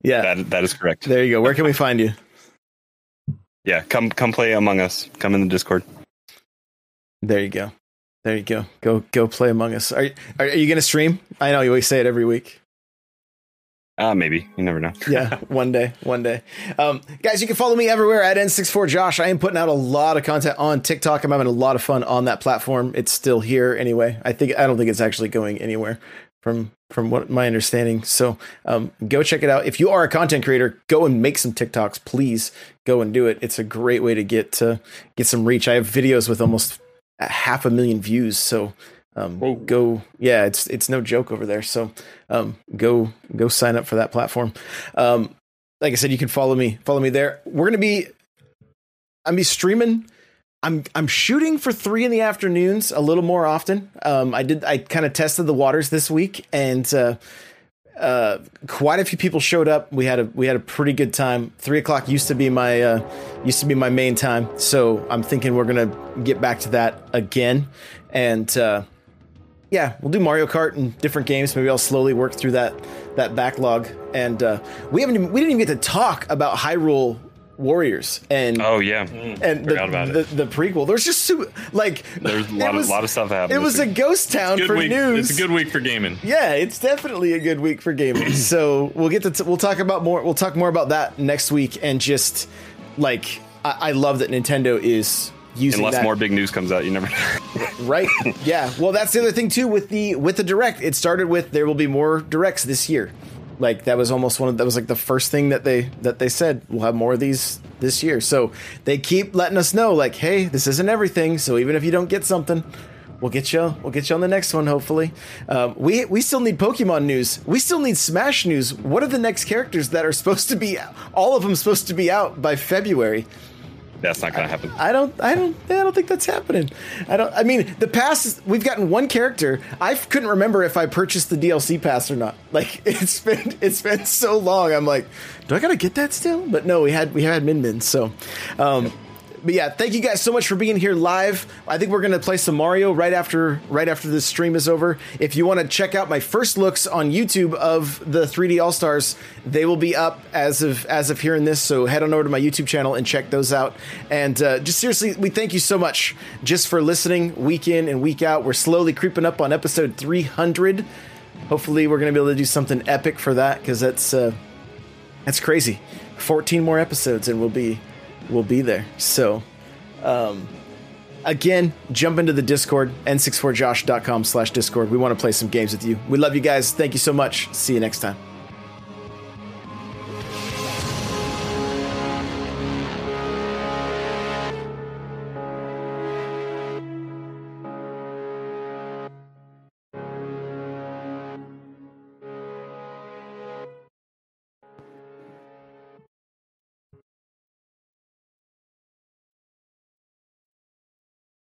Yeah, that is correct. There you go. Where can we find you? Yeah, come play Among Us. Come in the Discord. There you go. There you go. Go play Among Us. Are you going to stream? I know you always say it every week. Maybe. You never know. Yeah, one day. Guys, you can follow me everywhere at N64Josh. I am putting out a lot of content on TikTok. I'm having a lot of fun on that platform. It's still here anyway. I don't think it's actually going anywhere from what my understanding. So go check it out. If you are a content creator, go and make some TikToks, please. Go and do it. It's a great way to get some reach. I have videos with almost 500,000 views, so go. Yeah, it's no joke over there, so go sign up for that platform. Like I said, you can follow me there. We're gonna be streaming. I'm shooting for 3 PM a little more often. I kind of tested the waters this week, and quite a few people showed up. We had a pretty good time. 3 o'clock used to be my main time, so I'm thinking we're gonna get back to that again, and yeah, we'll do Mario Kart and different games. Maybe I'll slowly work through that backlog, and we didn't even get to talk about Hyrule Warriors and the prequel. There's just there's a lot of stuff happening. It was a ghost town for news. It's a good week for gaming. Yeah, it's definitely a good week for gaming. So we'll get to we'll talk more about that next week, and just like I love that Nintendo is using unless that. More big news comes out, you never know. Right. Yeah. Well, that's the other thing too with the direct. It started with there will be more directs this year. Like that was almost that was like the first thing that they said, we'll have more of these this year. So they keep letting us know, like, hey, this isn't everything. So even if you don't get something, we'll get you on the next one. Hopefully, we still need Pokemon news. We still need Smash news. What are the next characters that are supposed to be all of them supposed to be out by February? That's not going to happen. I don't think that's happening. I mean, the pass, we've gotten one character. I couldn't remember if I purchased the DLC pass or not. Like it's been so long. I'm like, do I got to get that still? But no, we had Min Min. So, but yeah, thank you guys so much for being here live. I think we're going to play some Mario right after this stream is over. If you want to check out my first looks on YouTube of the 3D All-Stars, they will be up as of hearing this. So head on over to my YouTube channel and check those out. And just seriously, we thank you so much just for listening week in and week out. We're slowly creeping up on episode 300. Hopefully we're going to be able to do something epic for that, because that's crazy. 14 more episodes and we'll be there. So, again, jump into the Discord, n64josh.com/Discord. We want to play some games with you. We love you guys. Thank you so much. See you next time.